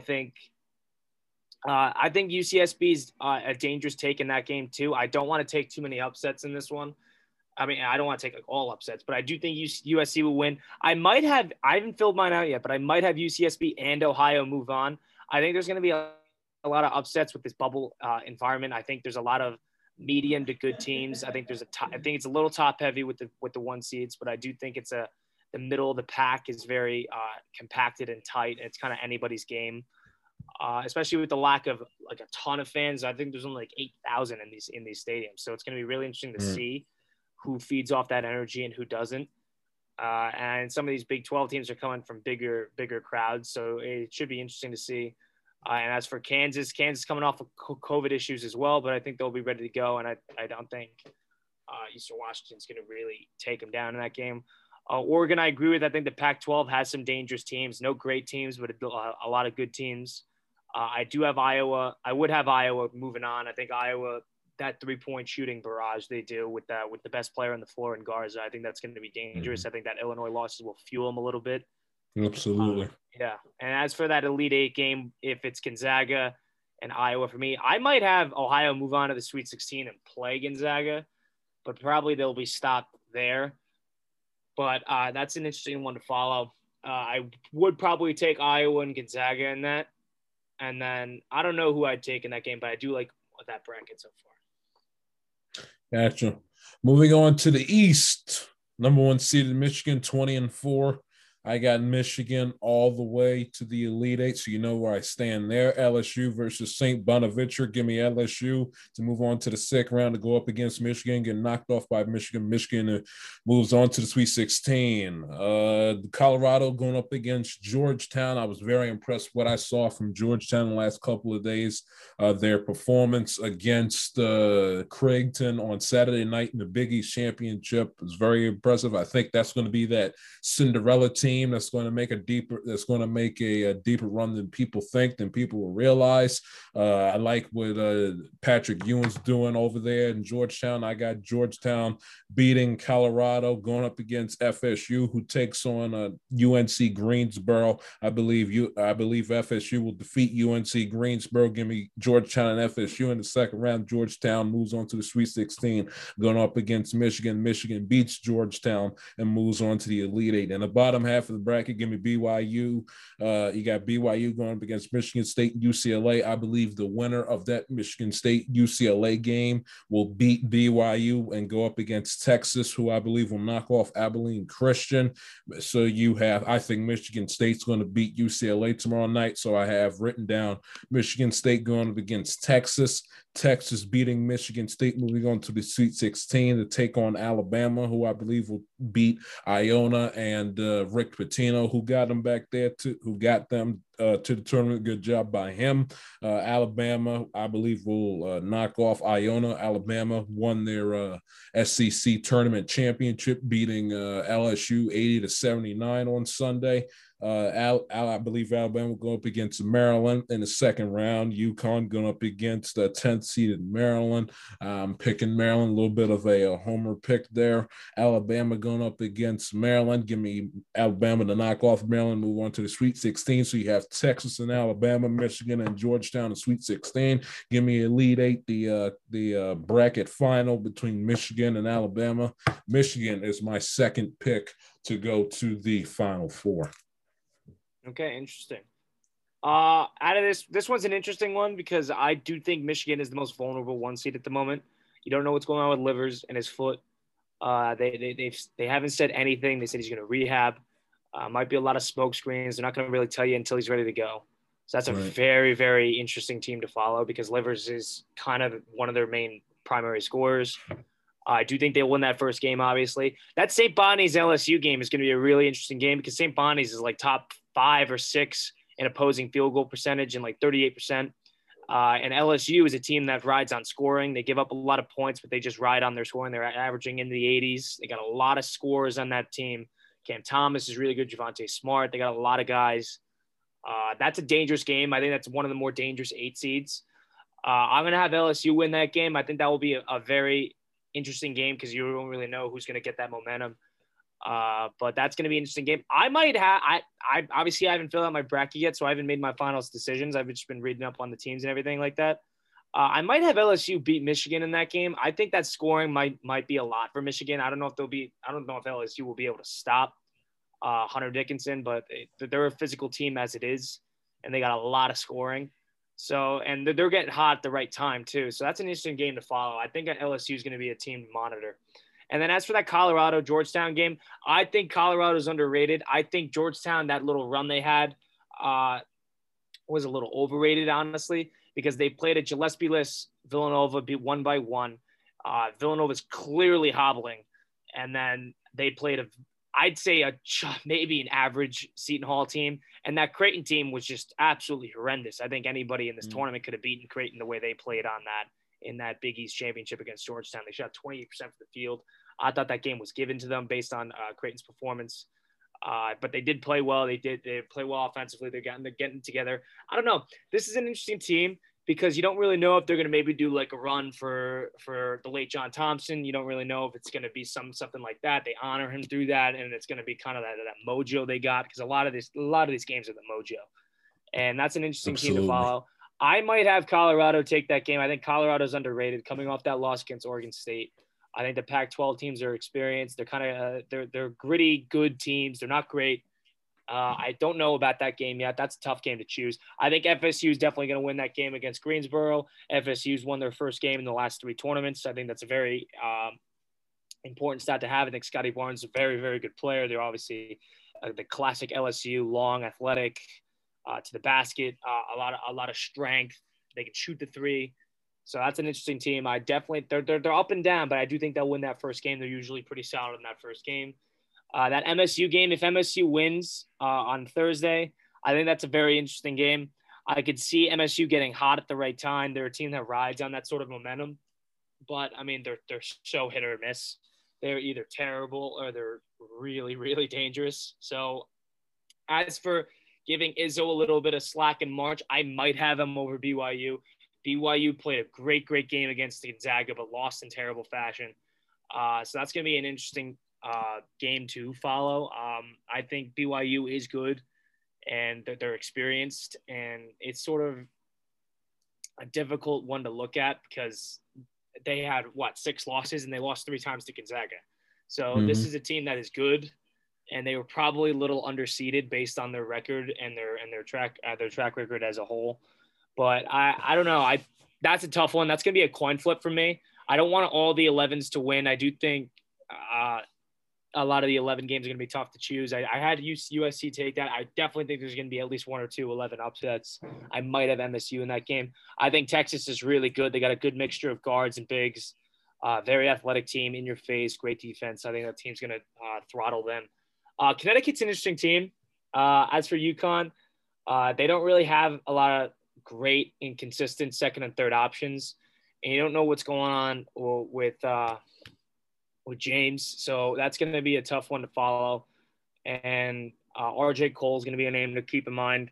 think UCSB is a dangerous take in that game too. I don't want to take too many upsets in this one. I mean, I don't want to take all upsets, but I do think USC will win. I haven't filled mine out yet, but I might have UCSB and Ohio move on. I think there's going to be a lot of upsets with this bubble environment. I think there's a lot of medium to good teams. I think I think it's a little top heavy with the 1 seeds, but I do think it's the middle of the pack is very compacted and tight. It's kind of anybody's game. Especially with the lack of like a ton of fans. I think there's only like 8,000 in these stadiums. So it's going to be really interesting to see who feeds off that energy and who doesn't. And some of these Big 12 teams are coming from bigger crowds. So it should be interesting to see. And as for Kansas coming off of COVID issues as well, but I think they'll be ready to go. And I don't think Eastern Washington's going to really take them down in that game. Oregon, I agree with. I think the Pac-12 has some dangerous teams. No great teams, but a lot of good teams. I would have Iowa moving on. I think Iowa that 3-point shooting barrage they do with the best player on the floor in Garza, I think that's going to be dangerous. Mm-hmm. I think that Illinois losses will fuel them a little bit. Absolutely. Yeah. And as for that Elite Eight game, if it's Gonzaga and Iowa for me, I might have Ohio move on to the Sweet 16 and play Gonzaga, but probably they'll be stopped there. But that's an interesting one to follow. I would probably take Iowa and Gonzaga in that. And then I don't know who I'd take in that game, but I do like that bracket so far. Gotcha. Moving on to the East, number one seeded Michigan, 20-4. I got Michigan all the way to the Elite Eight, so you know where I stand there. LSU versus St. Bonaventure. Give me LSU to move on to the second round to go up against Michigan, get knocked off by Michigan. Michigan moves on to the Sweet 16. Colorado going up against Georgetown. I was very impressed with what I saw from Georgetown the last couple of days. Their performance against Craigton on Saturday night in the Big East Championship was very impressive. I think that's going to be that Cinderella team that's going to make a deeper deeper run than people think, than people will realize. I like what Patrick Ewing's doing over there in Georgetown. I got Georgetown beating Colorado, going up against FSU, who takes on UNC Greensboro. I believe FSU will defeat UNC Greensboro. Give me Georgetown and FSU in the second round. Georgetown moves on to the Sweet 16, going up against Michigan. Michigan beats Georgetown and moves on to the Elite Eight. And the bottom half of the bracket, give me BYU. You got BYU going up against Michigan State, UCLA. I believe the winner of that Michigan State UCLA game will beat BYU and go up against Texas, who I believe will knock off Abilene Christian. So you have, I think Michigan State's going to beat UCLA tomorrow night. So I have written down Michigan State going up against Texas, Texas beating Michigan State, moving on to the Sweet 16 to take on Alabama, who I believe will beat Iona and Rick Pitino, who got them back there, to who got them to the tournament. Good job by him. Alabama, I believe, will knock off Iona. Alabama won their SEC tournament championship, beating LSU 80-79 on Sunday. I believe Alabama will go up against Maryland in the second round. UConn going up against 10th seeded Maryland. Picking Maryland, a little bit of a homer pick there. Alabama going up against Maryland. Give me Alabama to knock off Maryland, move on to the Sweet 16. So you have Texas and Alabama, Michigan and Georgetown in Sweet 16. Give me Elite Eight, the bracket final between Michigan and Alabama. Michigan is my second pick to go to the Final Four. Okay, interesting. Out of this one's an interesting one because I do think Michigan is the most vulnerable one seed at the moment. You don't know what's going on with Livers and his foot. They haven't said anything. They said he's going to rehab. Might be a lot of smoke screens. They're not going to really tell you until he's ready to go. So that's a very, very interesting team to follow because Livers is kind of one of their main primary scorers. I do think they won that first game, obviously. That St. Bonnie's LSU game is going to be a really interesting game because St. Bonnie's is like top 5 or 6 in opposing field goal percentage and like 38%. And LSU is a team that rides on scoring. They give up a lot of points, but they just ride on their scoring. They're averaging in the 80s. They got a lot of scores on that team. Cam Thomas is really good. Javonte Smart. They got a lot of guys. That's a dangerous game. I think that's one of the more dangerous 8 seeds. I'm going to have LSU win that game. I think that will be a very interesting game because you don't really know who's going to get that momentum. But that's going to be an interesting game. I might have I obviously I haven't filled out my bracket yet, so I haven't made my finals decisions. I've just been reading up on the teams and everything like that. I might have LSU beat Michigan in that game. I think that scoring might be a lot for Michigan. I don't know if LSU will be able to stop Hunter Dickinson, but they're a physical team as it is, and they got a lot of scoring. So, and they're getting hot at the right time too. So that's an interesting game to follow. I think LSU is going to be a team to monitor. And then as for that Colorado-Georgetown game, I think Colorado is underrated. I think Georgetown, that little run they had was a little overrated, honestly, because they played a Gillespie-less Villanova, beat 1 by 1. Villanova's clearly hobbling. And then they played maybe an average Seton Hall team. And that Creighton team was just absolutely horrendous. I think anybody in this tournament could have beaten Creighton the way they played on that in that Big East championship against Georgetown. They shot 28% from the field. I thought that game was given to them based on Creighton's performance. But they did play well. They play well offensively. They're getting together. I don't know. This is an interesting team. because you don't really know if they're going to maybe do like a run for the late John Thompson. You don't really know if it's going to be something like that. They honor him through that, and it's going to be kind of that mojo they got, because a lot of these games are the mojo, and that's an interesting team to follow. I might have Colorado take that game. I think Colorado's underrated coming off that loss against Oregon State. I think the Pac-12 teams are experienced. They're kind of they're gritty, good teams. They're not great. I don't know about that game yet. That's a tough game to choose. I think FSU is definitely going to win that game against Greensboro. FSU's won their first game in the last three tournaments. So I think that's a very important stat to have. I think Scotty Barnes is a very, very good player. They're obviously the classic LSU, long, athletic, to the basket, a lot of strength. They can shoot the three. So that's an interesting team. I definitely they're up and down, but I do think they'll win that first game. They're usually pretty solid in that first game. That MSU game, if MSU wins on Thursday, I think that's a very interesting game. I could see MSU getting hot at the right time. They're a team that rides on that sort of momentum, but I mean they're so hit or miss. They're either terrible or they're really, really dangerous. So as for giving Izzo a little bit of slack in March, I might have him over BYU. BYU played a great game against Gonzaga, but lost in terrible fashion. So that's going to be an interesting game to follow. I think BYU is good, and they're experienced, and it's sort of a difficult one to look at because they had, 6 losses, and they lost 3 times to Gonzaga. So This is a team that is good, and they were probably a little underseeded based on their record and their track record as a whole. But I don't know. That's a tough one. That's going to be a coin flip for me. I don't want all the 11s to win. I do think a lot of the 11 games are going to be tough to choose. I had USC take that. I definitely think there's going to be at least 1 or 2 11 upsets. I might have MSU in that game. I think Texas is really good. They got a good mixture of guards and bigs. Very athletic team, in your face, great defense. I think that team's going to throttle them. Connecticut's an interesting team. As for UConn, they don't really have a lot of great and consistent second and third options, and you don't know what's going on with James. So that's going to be a tough one to follow. And RJ Cole is going to be a name to keep in mind.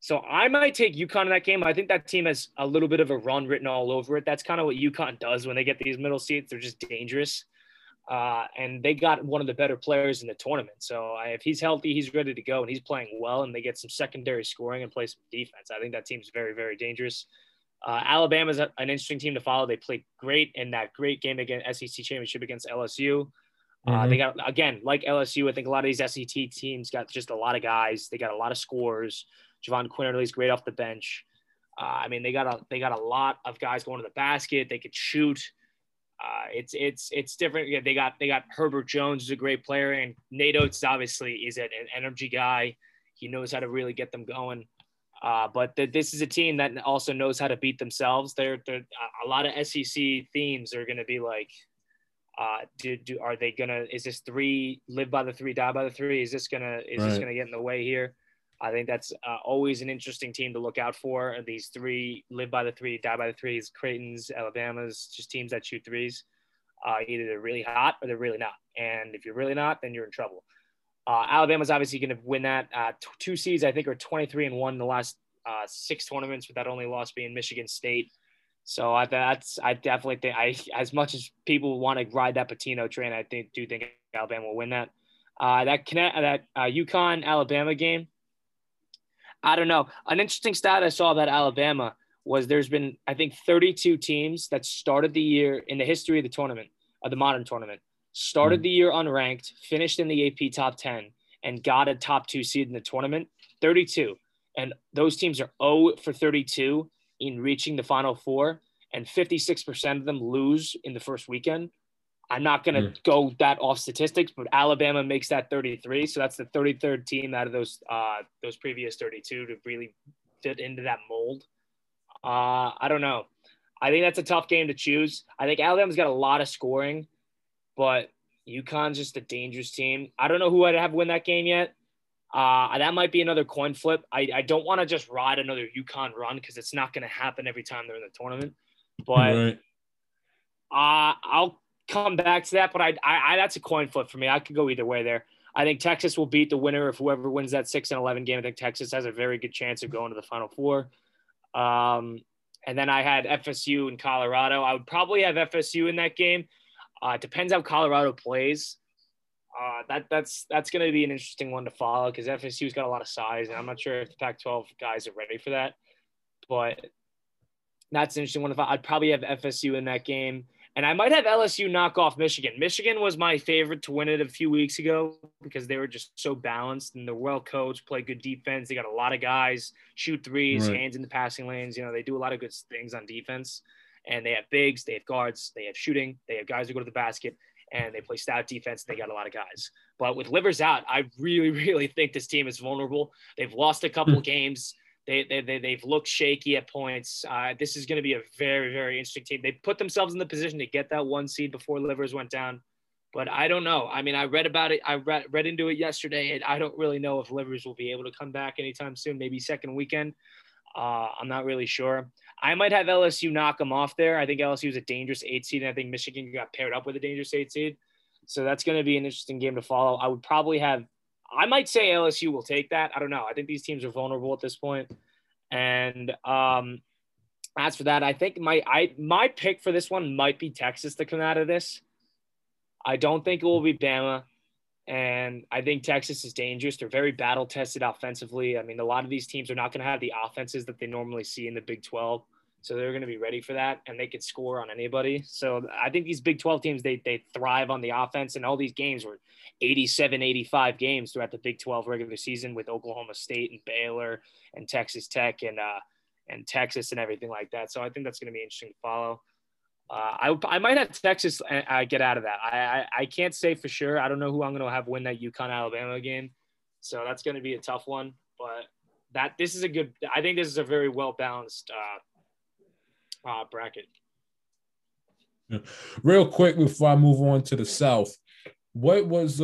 So I might take UConn in that game. I think that team has a little bit of a run written all over it. That's kind of what UConn does when they get these middle seats. They're just dangerous. And they got one of the better players in the tournament. So if he's healthy, he's ready to go, and he's playing well, and they get some secondary scoring and play some defense. I think that team's very, very dangerous. Alabama's an interesting team to follow. They played great in that great game against SEC championship against LSU. They got, again, like LSU, I think a lot of these SEC teams got just a lot of guys. They got a lot of scores. Javon Quinterly's great off the bench. I mean, they got a lot of guys going to the basket. They could shoot. It's different. Yeah, they got Herbert Jones, who's a great player, and Nate Oates obviously is an energy guy. He knows how to really get them going. But this is a team that also knows how to beat themselves. They're a lot of SEC themes are going to be like, are they gonna? Is this three live by the three, die by the three? Is this gonna get in the way here? I think that's always an interesting team to look out for. These three, live by the three, die by the threes, Creighton's, Alabama's, just teams that shoot threes. Either they're really hot or they're really not. And if you're really not, then you're in trouble. Alabama's obviously going to win that. 2 seeds, I think, are 23-1 in the last 6 tournaments, with that only loss being Michigan State. So I definitely think, as much as people want to ride that Patino train, I do think Alabama will win that. That UConn-Alabama game, I don't know. An interesting stat I saw about Alabama was there's been, I think, 32 teams that started the year in the history of the tournament, of the modern tournament, started the year unranked, finished in the AP top 10, and got a top 2 seed in the tournament, 32. And those teams are 0 for 32 in reaching the Final Four, and 56% of them lose in the first weekend. I'm not going to go that off statistics, but Alabama makes that 33. So that's the 33rd team out of those previous 32 to really fit into that mold. I don't know. I think that's a tough game to choose. I think Alabama's got a lot of scoring, but UConn's just a dangerous team. I don't know who I'd have win that game yet. That might be another coin flip. I don't want to just ride another UConn run because it's not going to happen every time they're in the tournament. But I'll come back to that, but I that's a coin flip for me. I could go either way there. I think Texas will beat the winner of whoever wins that 6-11 game. I think Texas has a very good chance of going to the Final Four. and then I had FSU and Colorado. I would probably have FSU in that game. Depends how Colorado plays. That's going to be an interesting one to follow because FSU's got a lot of size, and I'm not sure if the Pac-12 guys are ready for that. But that's an interesting one to follow. I'd probably have FSU in that game. And I might have LSU knock off Michigan. Michigan was my favorite to win it a few weeks ago because they were just so balanced and they're well coached, play good defense. They got a lot of guys, shoot threes, right, hands in the passing lanes. You know, they do a lot of good things on defense. And they have bigs, they have guards, they have shooting, they have guys who go to the basket, and they play stout defense. They got a lot of guys. But with Livers out, I really think this team is vulnerable. They've lost a couple games. They've looked shaky at points. This is going to be a very interesting team. They put themselves in the position to get that one seed before Livers went down, but I don't know. I mean, I read about it. I read into it yesterday, and I don't really know if Livers will be able to come back anytime soon. Maybe second weekend. I'm not really sure. I might have LSU knock them off there. I think LSU is a dangerous 8 seed, and I think Michigan got paired up with a dangerous 8 seed. So that's going to be an interesting game to follow. I would probably have, I might say LSU will take that. I don't know. I think these teams are vulnerable at this point. And as for that, I think my pick for this one might be Texas to come out of this. I don't think it will be Bama. And I think Texas is dangerous. They're very battle-tested offensively. I mean, a lot of these teams are not going to have the offenses that they normally see in the Big 12. So they're going to be ready for that, and they can score on anybody. So I think these Big 12 teams, they thrive on the offense. And all these games were 87, 85 games throughout the Big 12 regular season with Oklahoma State and Baylor and Texas Tech and Texas and everything like that. So I think that's going to be interesting to follow. I might have Texas get out of that. I can't say for sure. I don't know who I'm going to have win that UConn-Alabama game. So that's going to be a tough one. But this is a good – I think this is a very well-balanced bracket. Yeah. Real quick before I move on to the South, what was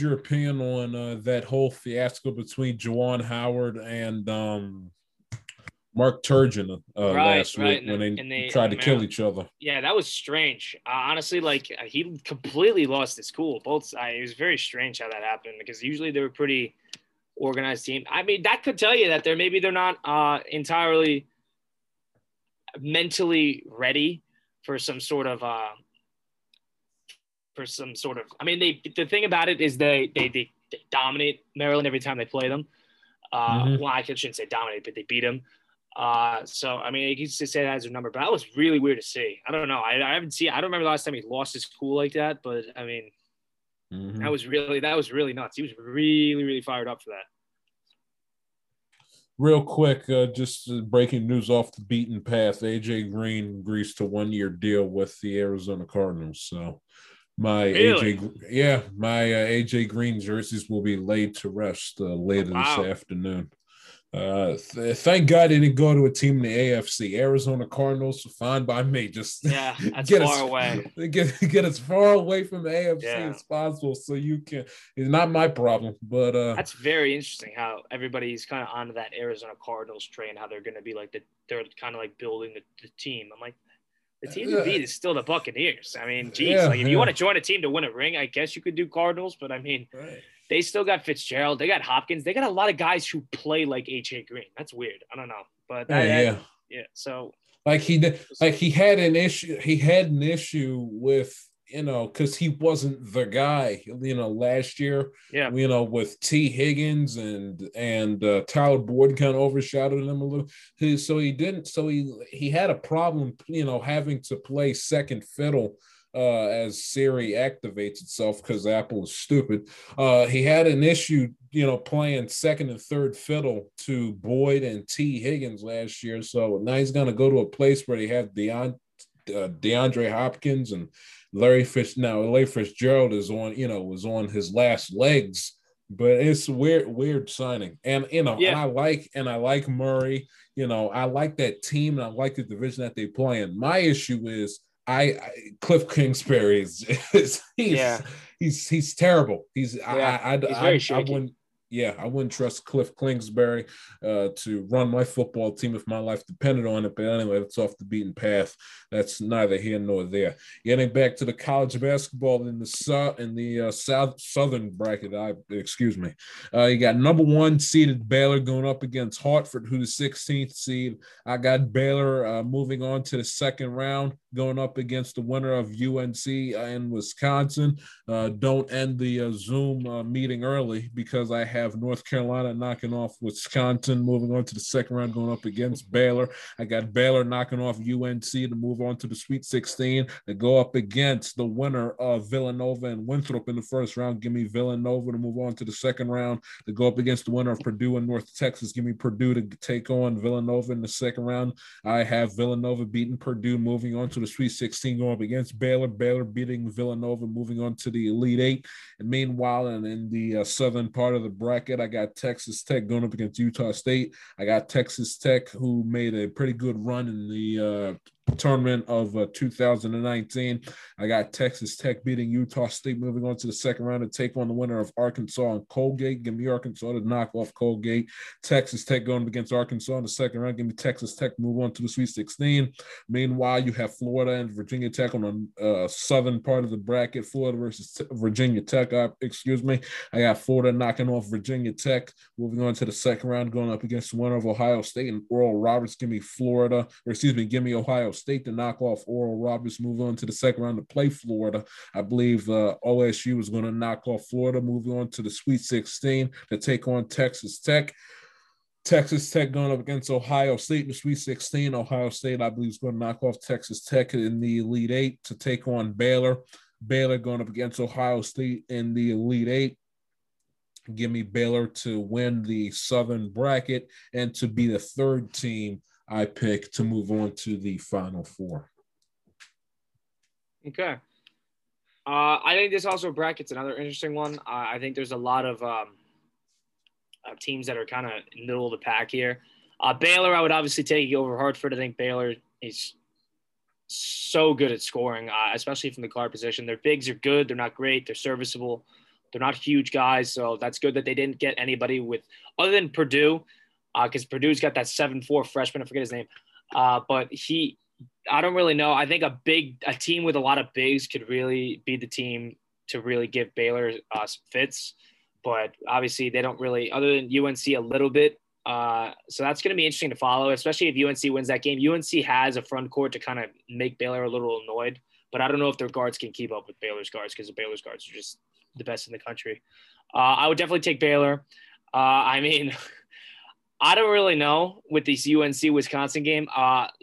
your opinion on that whole fiasco between Juwan Howard and Mark Turgeon last week when they tried to kill each other? Yeah, that was strange. Honestly, he completely lost his cool. It was very strange how that happened because usually they were pretty organized team. I mean, that could tell you that they're not entirely mentally ready for some sort of I mean, the thing about it is they dominate Maryland every time they play them. Well, I shouldn't say dominate, but they beat them. So, I mean, you could say that as a number, but that was really weird to see. I don't know. I don't remember the last time he lost his cool like that, but I mean, that was really nuts. He was really fired up for that. Real quick, just breaking news off the beaten path. AJ Green agrees to 1-year deal with the Arizona Cardinals. So my AJ Green jerseys will be laid to rest later this afternoon. Thank God they didn't go to a team in the AFC. Arizona Cardinals, fine by me. Just get as far away from the AFC as possible so you can. It's not my problem, but that's very interesting how everybody's kind of onto that Arizona Cardinals train. How they're going to be they're kind of like building the team. I'm like, the team to beat is still the Buccaneers. I mean, geez, if you want to join a team to win a ring, I guess you could do Cardinals, but I mean. Right. They still got Fitzgerald. They got Hopkins. They got a lot of guys who play like AJ Green. That's weird. I don't know, but So he had an issue with, because he wasn't the guy, last year. Yeah. With T. Higgins and Tyler Boyd kind of overshadowed him a little. So he had a problem, having to play second fiddle. As Siri activates itself because Apple is stupid. He had an issue, playing second and third fiddle to Boyd and T. Higgins last year. So now he's going to go to a place where they have DeAndre Hopkins and Larry Fitz. Now, Larry Fitzgerald was on his last legs, but it's weird signing. And, I like Murray. I like that team and I like the division that they play in. My issue is, Cliff Kingsbury is he's terrible. He's very shaky. I wouldn't yeah, I wouldn't trust Cliff Kingsbury to run my football team if my life depended on it. But anyway, that's off the beaten path. That's neither here nor there. Getting back to the college basketball in the southern bracket, you got number one seeded Baylor going up against Hartford, who the 16th seed. I got Baylor moving on to the second round, going up against the winner of UNC and Wisconsin. Don't end the Zoom meeting early, because I have North Carolina knocking off Wisconsin, moving on to the second round, going up against Baylor. I got Baylor knocking off UNC to move on to the Sweet 16 to go up against the winner of Villanova and Winthrop in the first round. Give me Villanova to move on to the second round, to go up against the winner of Purdue and North Texas. Give me Purdue to take on Villanova in the second round. I have Villanova beating Purdue, moving on to the Sweet 16, going up against Baylor. Baylor beating Villanova, moving on to the Elite Eight. And meanwhile, and in the southern part of the bracket, I got Texas Tech going up against Utah State. I got Texas Tech, who made a pretty good run in the tournament of 2019. I got Texas Tech beating Utah State, moving on to the second round to take on the winner of Arkansas and Colgate. Give me Arkansas to knock off Colgate. Texas Tech going against Arkansas in the second round. Give me Texas Tech, move on to the Sweet 16. Meanwhile, you have Florida and Virginia Tech on the southern part of the bracket. Florida versus Virginia Tech, I got Florida knocking off Virginia Tech, moving on to the second round, going up against the winner of Ohio State and Oral Roberts. Give me Ohio State to knock off Oral Roberts, move on to the second round to play Florida. I believe OSU is going to knock off Florida, moving on to the Sweet 16 to take on Texas Tech. Texas Tech going up against Ohio State in the Sweet 16. Ohio State, I believe, is going to knock off Texas Tech in the Elite Eight to take on Baylor. Baylor going up against Ohio State in the Elite Eight. Give me Baylor to win the Southern bracket and to be the third team I pick to move on to the Final Four. Okay. I think this also brackets another interesting one. I think there's a lot of teams that are kind of in the middle of the pack here. Baylor, I would obviously take over Hartford. I think Baylor is so good at scoring, especially from the guard position. Their bigs are good. They're not great. They're serviceable. They're not huge guys, so that's good that they didn't get anybody with other than Purdue. Because Purdue's got that 7'4" freshman, I forget his name, but I don't really know. I think a team with a lot of bigs could really be the team to really give Baylor some fits, but obviously they don't really, other than UNC a little bit. So that's going to be interesting to follow, especially if UNC wins that game. UNC has a front court to kind of make Baylor a little annoyed, but I don't know if their guards can keep up with Baylor's guards, because the Baylor's guards are just the best in the country. I would definitely take Baylor. I don't really know with this UNC-Wisconsin game.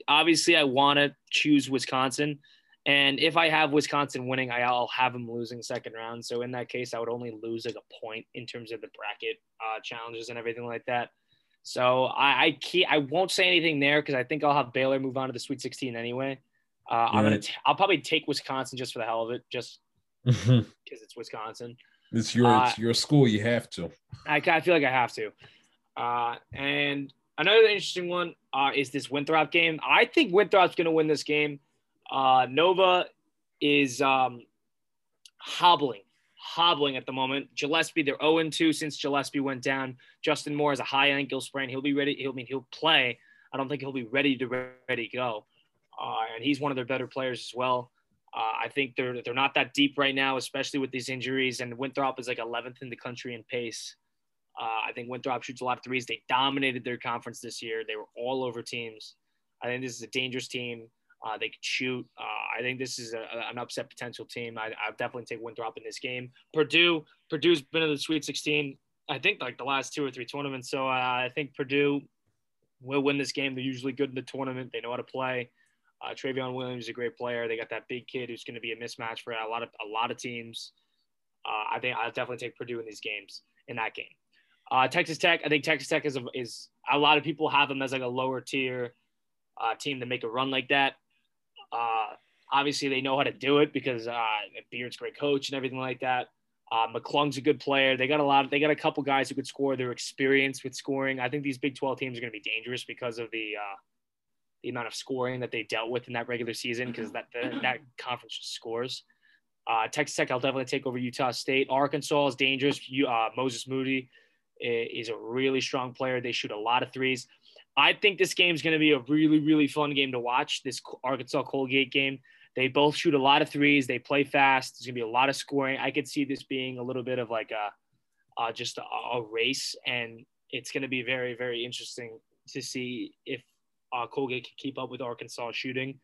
Obviously, I want to choose Wisconsin. And if I have Wisconsin winning, I'll have them losing second round. So in that case, I would only lose like a point in terms of the bracket challenges and everything like that. So I won't say anything there, because I think I'll have Baylor move on to the Sweet 16 anyway. I'll probably take Wisconsin just for the hell of it, just because it's Wisconsin. It's your school. You have to. I feel like I have to. And another interesting one is this Winthrop game. I think Winthrop's going to win this game. Nova is hobbling at the moment. Gillespie, they're 0-2 since Gillespie went down. Justin Moore has a high ankle sprain. He'll be ready. He'll play. I don't think he'll be ready to go. And he's one of their better players as well. I think they're not that deep right now, especially with these injuries. And Winthrop is like 11th in the country in pace. I think Winthrop shoots a lot of threes. They dominated their conference this year. They were all over teams. I think this is a dangerous team. They could shoot. I think this is an upset potential team. I'll definitely take Winthrop in this game. Purdue's been in the Sweet 16, I think, like the last two or three tournaments. So I think Purdue will win this game. They're usually good in the tournament. They know how to play. Travion Williams is a great player. They got that big kid who's going to be a mismatch for a lot of teams. I think I'll definitely take Purdue in these games, in that game. Texas Tech, I think Texas Tech is a lot of people have them as like a lower tier team to make a run like that. Obviously, they know how to do it because Beard's great coach and everything like that. McClung's a good player. They got a couple guys who could score. Their experience with scoring. I think these Big 12 teams are going to be dangerous because of the amount of scoring that they dealt with in that regular season, because that conference just scores. Texas Tech, I'll definitely take over Utah State. Arkansas is dangerous. Moses Moody is a really strong player. They shoot a lot of threes. I think this game's going to be a really, really fun game to watch, this Arkansas Colgate game. They both shoot a lot of threes. They play fast. There's going to be a lot of scoring. I could see this being a little bit of like a race, and it's going to be very, very interesting to see if Colgate can keep up with Arkansas shooting.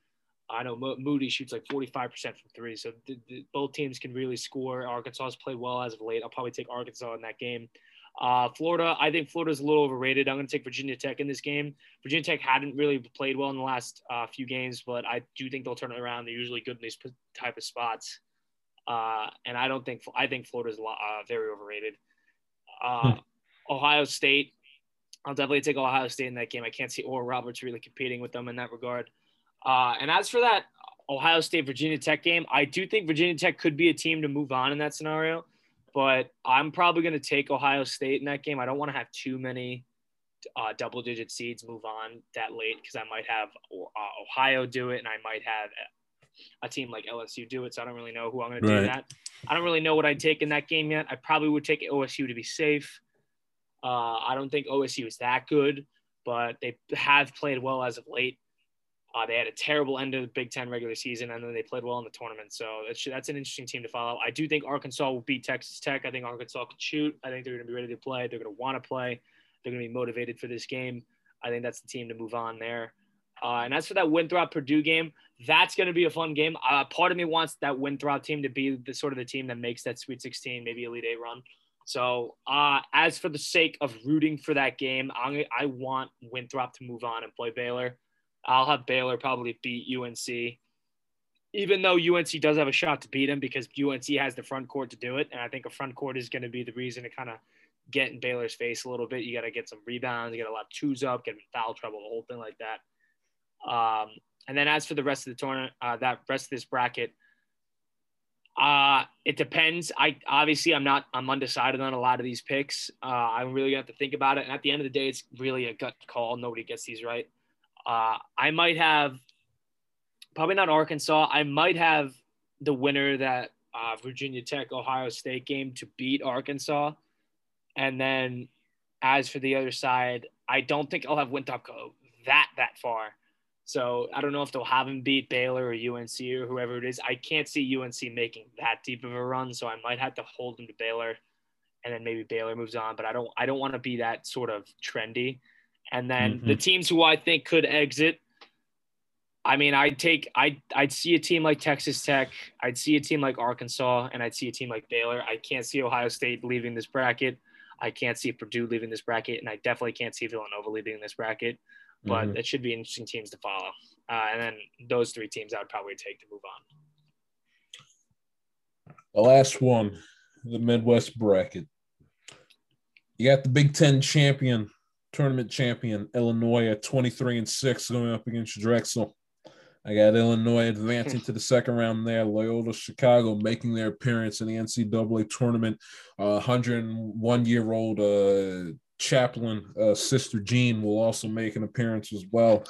I know Moody shoots like 45% from three, so both teams can really score. Arkansas has played well as of late. I'll probably take Arkansas in that game. Florida, I think Florida's a little overrated. I'm going to take Virginia Tech in this game. Virginia Tech hadn't really played well in the last few games, but I do think they'll turn it around. They're usually good in these type of spots. And I think Florida's very overrated. Ohio State, I'll definitely take Ohio State in that game. I can't see Oral Roberts really competing with them in that regard. And as for that Ohio State, Virginia Tech game, I do think Virginia Tech could be a team to move on in that scenario. But I'm probably going to take Ohio State in that game. I don't want to have too many double-digit seeds move on that late, because I might have Ohio do it, and I might have a team like LSU do it. So I don't really know who I'm going to do that. I don't really know what I'd take in that game yet. I probably would take OSU to be safe. I don't think OSU is that good, but they have played well as of late. They had a terrible end of the Big Ten regular season, and then they played well in the tournament. So that's an interesting team to follow. I do think Arkansas will beat Texas Tech. I think Arkansas can shoot. I think they're going to be ready to play. They're going to want to play. They're going to be motivated for this game. I think that's the team to move on there. And as for that Winthrop-Purdue game, that's going to be a fun game. Part of me wants that Winthrop team to be the sort of the team that makes that Sweet 16, maybe Elite Eight run. So as for the sake of rooting for that game, I want Winthrop to move on and play Baylor. I'll have Baylor probably beat UNC, even though UNC does have a shot to beat them, because UNC has the front court to do it. And I think a front court is going to be the reason to kind of get in Baylor's face a little bit. You got to get some rebounds, you got a lot of twos up, get in foul trouble, the whole thing like that. And then as for the rest of the tournament, that rest of this bracket, it depends. I'm undecided on a lot of these picks. I'm really going to have to think about it. And at the end of the day, it's really a gut call. Nobody gets these right. I might have probably not Arkansas. I might have the winner that Virginia Tech, Ohio State game to beat Arkansas. And then as for the other side, I don't think I'll have Winthrop go that far. So I don't know if they'll have him beat Baylor or UNC or whoever it is. I can't see UNC making that deep of a run. So I might have to hold them to Baylor, and then maybe Baylor moves on, but I don't want to be that sort of trendy. And then the teams who I think could exit, I mean, I'd see a team like Texas Tech. I'd see a team like Arkansas, and I'd see a team like Baylor. I can't see Ohio State leaving this bracket. I can't see Purdue leaving this bracket, and I definitely can't see Villanova leaving this bracket. But it should be interesting teams to follow. And then those three teams I would probably take to move on. The last one, the Midwest bracket. You got the Big Ten champion, tournament champion Illinois at 23-6 going up against Drexel. I got Illinois advancing to the second round there. Loyola Chicago making their appearance in the NCAA tournament. 101-year-old chaplain, Sister Jean, will also make an appearance as well,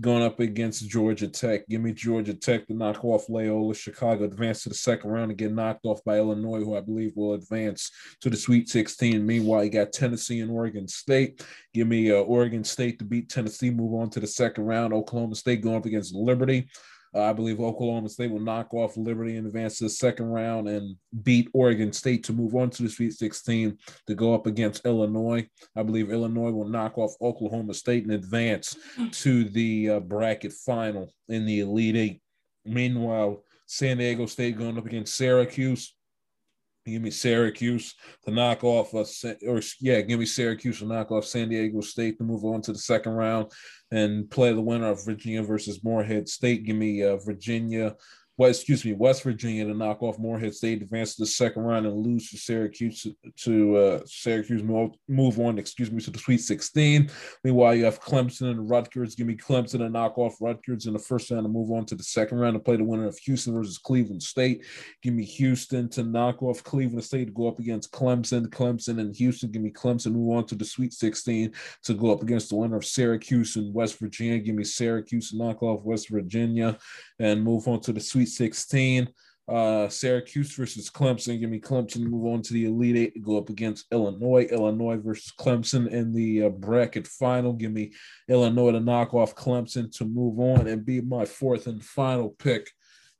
going up against Georgia Tech. Give me Georgia Tech to knock off Loyola Chicago, advance to the second round, and get knocked off by Illinois, who I believe will advance to the Sweet 16. Meanwhile, you got Tennessee and Oregon State. Give me Oregon State to beat Tennessee, move on to the second round. Oklahoma State going up against Liberty. I believe Oklahoma State will knock off Liberty and advance to the second round, and beat Oregon State to move on to the Sweet 16 to go up against Illinois. I believe Illinois will knock off Oklahoma State and advance to the bracket final in the Elite Eight. Meanwhile, San Diego State going up against Syracuse. Give me Syracuse to knock off San Diego State to move on to the second round and play the winner of Virginia versus Moorhead State. Give me West Virginia to knock off Moorhead State, advance to the second round, and lose to Syracuse to the Sweet 16. Meanwhile, you have Clemson and Rutgers. Give me Clemson to knock off Rutgers in the first round and move on to the second round and play the winner of Houston versus Cleveland State. Give me Houston to knock off Cleveland State to go up against Clemson. Clemson and Houston. Give me Clemson move on to the Sweet 16 to go up against the winner of Syracuse and West Virginia. Give me Syracuse to knock off West Virginia and move on to the Sweet 16. Syracuse versus Clemson. Give me Clemson. Move on to the Elite Eight to go up against Illinois. Illinois versus Clemson in the bracket final. Give me Illinois to knock off Clemson to move on and be my fourth and final pick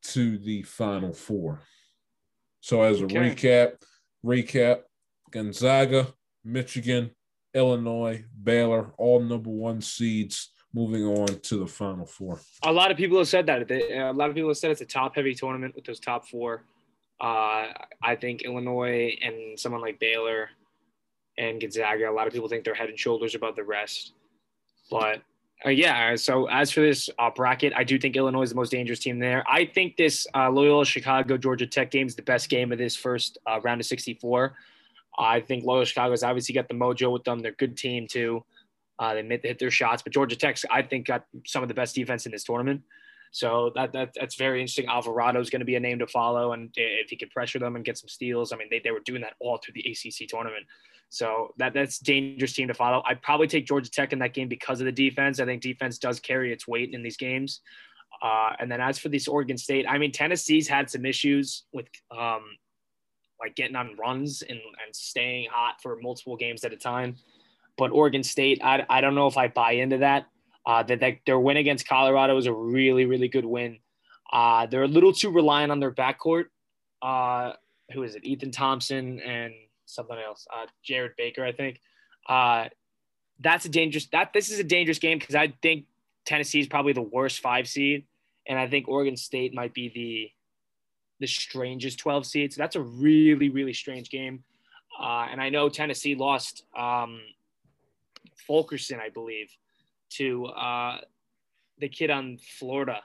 to the Final Four. So as a recap, Gonzaga, Michigan, Illinois, Baylor, all number one seeds, moving on to the Final Four. A lot of people have said that. A lot of people have said it's a top-heavy tournament with those top four. I think Illinois and someone like Baylor and Gonzaga, a lot of people think they're head and shoulders above the rest. But, yeah, so as for this bracket, I do think Illinois is the most dangerous team there. I think this Loyola, Chicago, Georgia Tech game is the best game of this first round of 64. I think Loyola Chicago's obviously got the mojo with them. They're a good team, too. They hit their shots. But Georgia Tech's, I think, got some of the best defense in this tournament. So that's very interesting. Alvarado's going to be a name to follow. And if he could pressure them and get some steals, I mean, they were doing that all through the ACC tournament. So that's a dangerous team to follow. I'd probably take Georgia Tech in that game because of the defense. I think defense does carry its weight in these games. And then as for this Oregon State, I mean, Tennessee's had some issues with like getting on runs and staying hot for multiple games at a time. But Oregon State, I don't know if I buy into that. Their win against Colorado was a really, really good win. They're a little too reliant on their backcourt. Who is it? Ethan Thompson and something else. Jared Baker, I think. This is a dangerous game because I think Tennessee is probably the worst 5 seed. And I think Oregon State might be the strangest 12 seed. So that's a really, really strange game. And I know Tennessee lost Fulkerson, I believe, to the kid on Florida,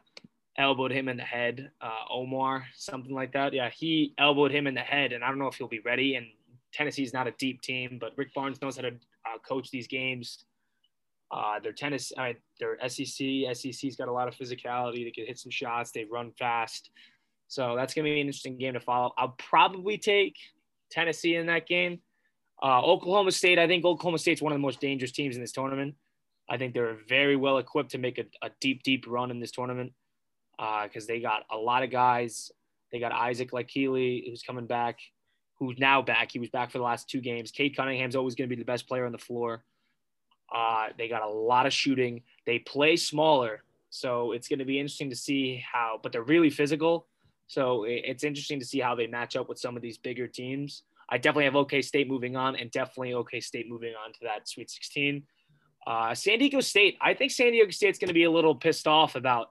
elbowed him in the head, Omar, something like that. Yeah, he elbowed him in the head, and I don't know if he'll be ready. And Tennessee's not a deep team, but Rick Barnes knows how to coach these games. They're SEC. SEC's got a lot of physicality. They can hit some shots. They run fast. So that's going to be an interesting game to follow. I'll probably take Tennessee in that game. Oklahoma State, I think Oklahoma State's one of the most dangerous teams in this tournament. I think they're very well equipped to make a deep run in this tournament because they got a lot of guys. They got Isaac Likely, who's coming back, who's now back. He was back for the last 2 games. Cade Cunningham's always going to be the best player on the floor. They got a lot of shooting. They play smaller, so it's going to be interesting to see how – but they're really physical, so it's interesting to see how they match up with some of these bigger teams. I definitely have OK State moving on and definitely OK State moving on to that Sweet 16. San Diego State, I think San Diego State's going to be a little pissed off about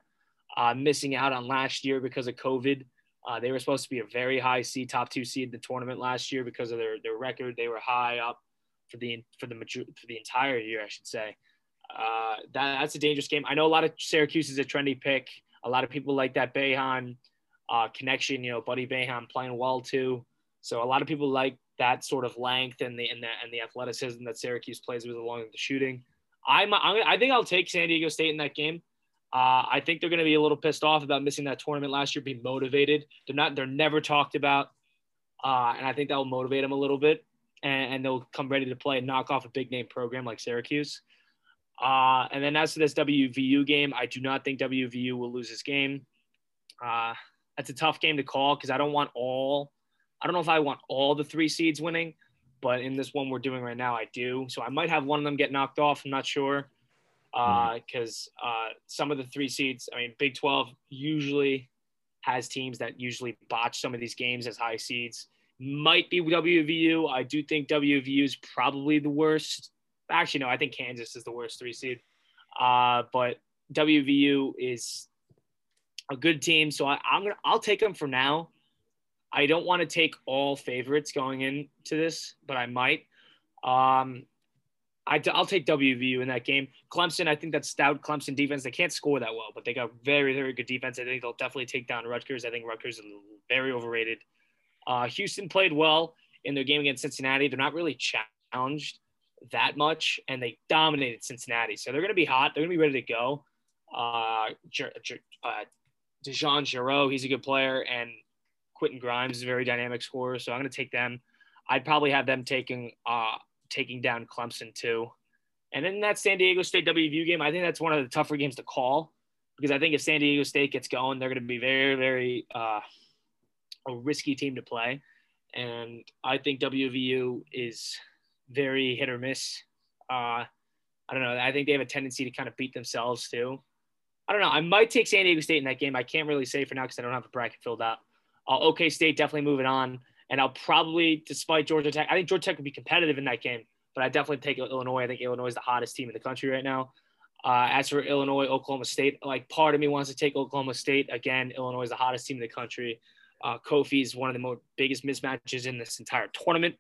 missing out on last year because of COVID. They were supposed to be a very high seed, top 2 seed in the tournament last year because of their record. They were high up for the entire year, I should say. That's a dangerous game. I know a lot of Syracuse is a trendy pick. A lot of people like that Boeheim connection, Buddy Boeheim playing well too. So a lot of people like that sort of length and the athleticism that Syracuse plays with along with the shooting. I think I'll take San Diego State in that game. I think they're going to be a little pissed off about missing that tournament last year, be motivated. They're never talked about. And I think that will motivate them a little bit and they'll come ready to play and knock off a big name program like Syracuse. And then as for this WVU game, I do not think WVU will lose this game. That's a tough game to call because I don't know if I want all the 3 seeds winning, but in this one we're doing right now, I do. So I might have one of them get knocked off. I'm not sure because some of the 3 seeds, I mean, Big 12 usually has teams that usually botch some of these games as high seeds. Might be WVU. I do think WVU is probably the worst. Actually, no, I think Kansas is the worst 3 seed. But WVU is a good team, so I'll take them for now. I don't want to take all favorites going into this, but I might. I'll take WVU in that game. Clemson, I think that's stout Clemson defense. They can't score that well, but they got very, very good defense. I think they'll definitely take down Rutgers. I think Rutgers is very overrated. Houston played well in their game against Cincinnati. They're not really challenged that much, and they dominated Cincinnati. So they're going to be hot. They're going to be ready to go. Dejon Giroux, he's a good player, and Quentin Grimes is a very dynamic scorer, so I'm going to take them. I'd probably have them taking down Clemson too. And then that San Diego State WVU game, I think that's one of the tougher games to call because I think if San Diego State gets going, they're going to be very, very a risky team to play. And I think WVU is very hit or miss. I don't know. I think they have a tendency to kind of beat themselves too. I don't know. I might take San Diego State in that game. I can't really say for now because I don't have a bracket filled out. OK State definitely moving on. And I'll probably, despite Georgia Tech, I think Georgia Tech would be competitive in that game, but I definitely take Illinois. I think Illinois is the hottest team in the country right now. As for Illinois, Oklahoma State, like part of me wants to take Oklahoma State. Again, Illinois is the hottest team in the country. Kofi is one of the biggest mismatches in this entire tournament.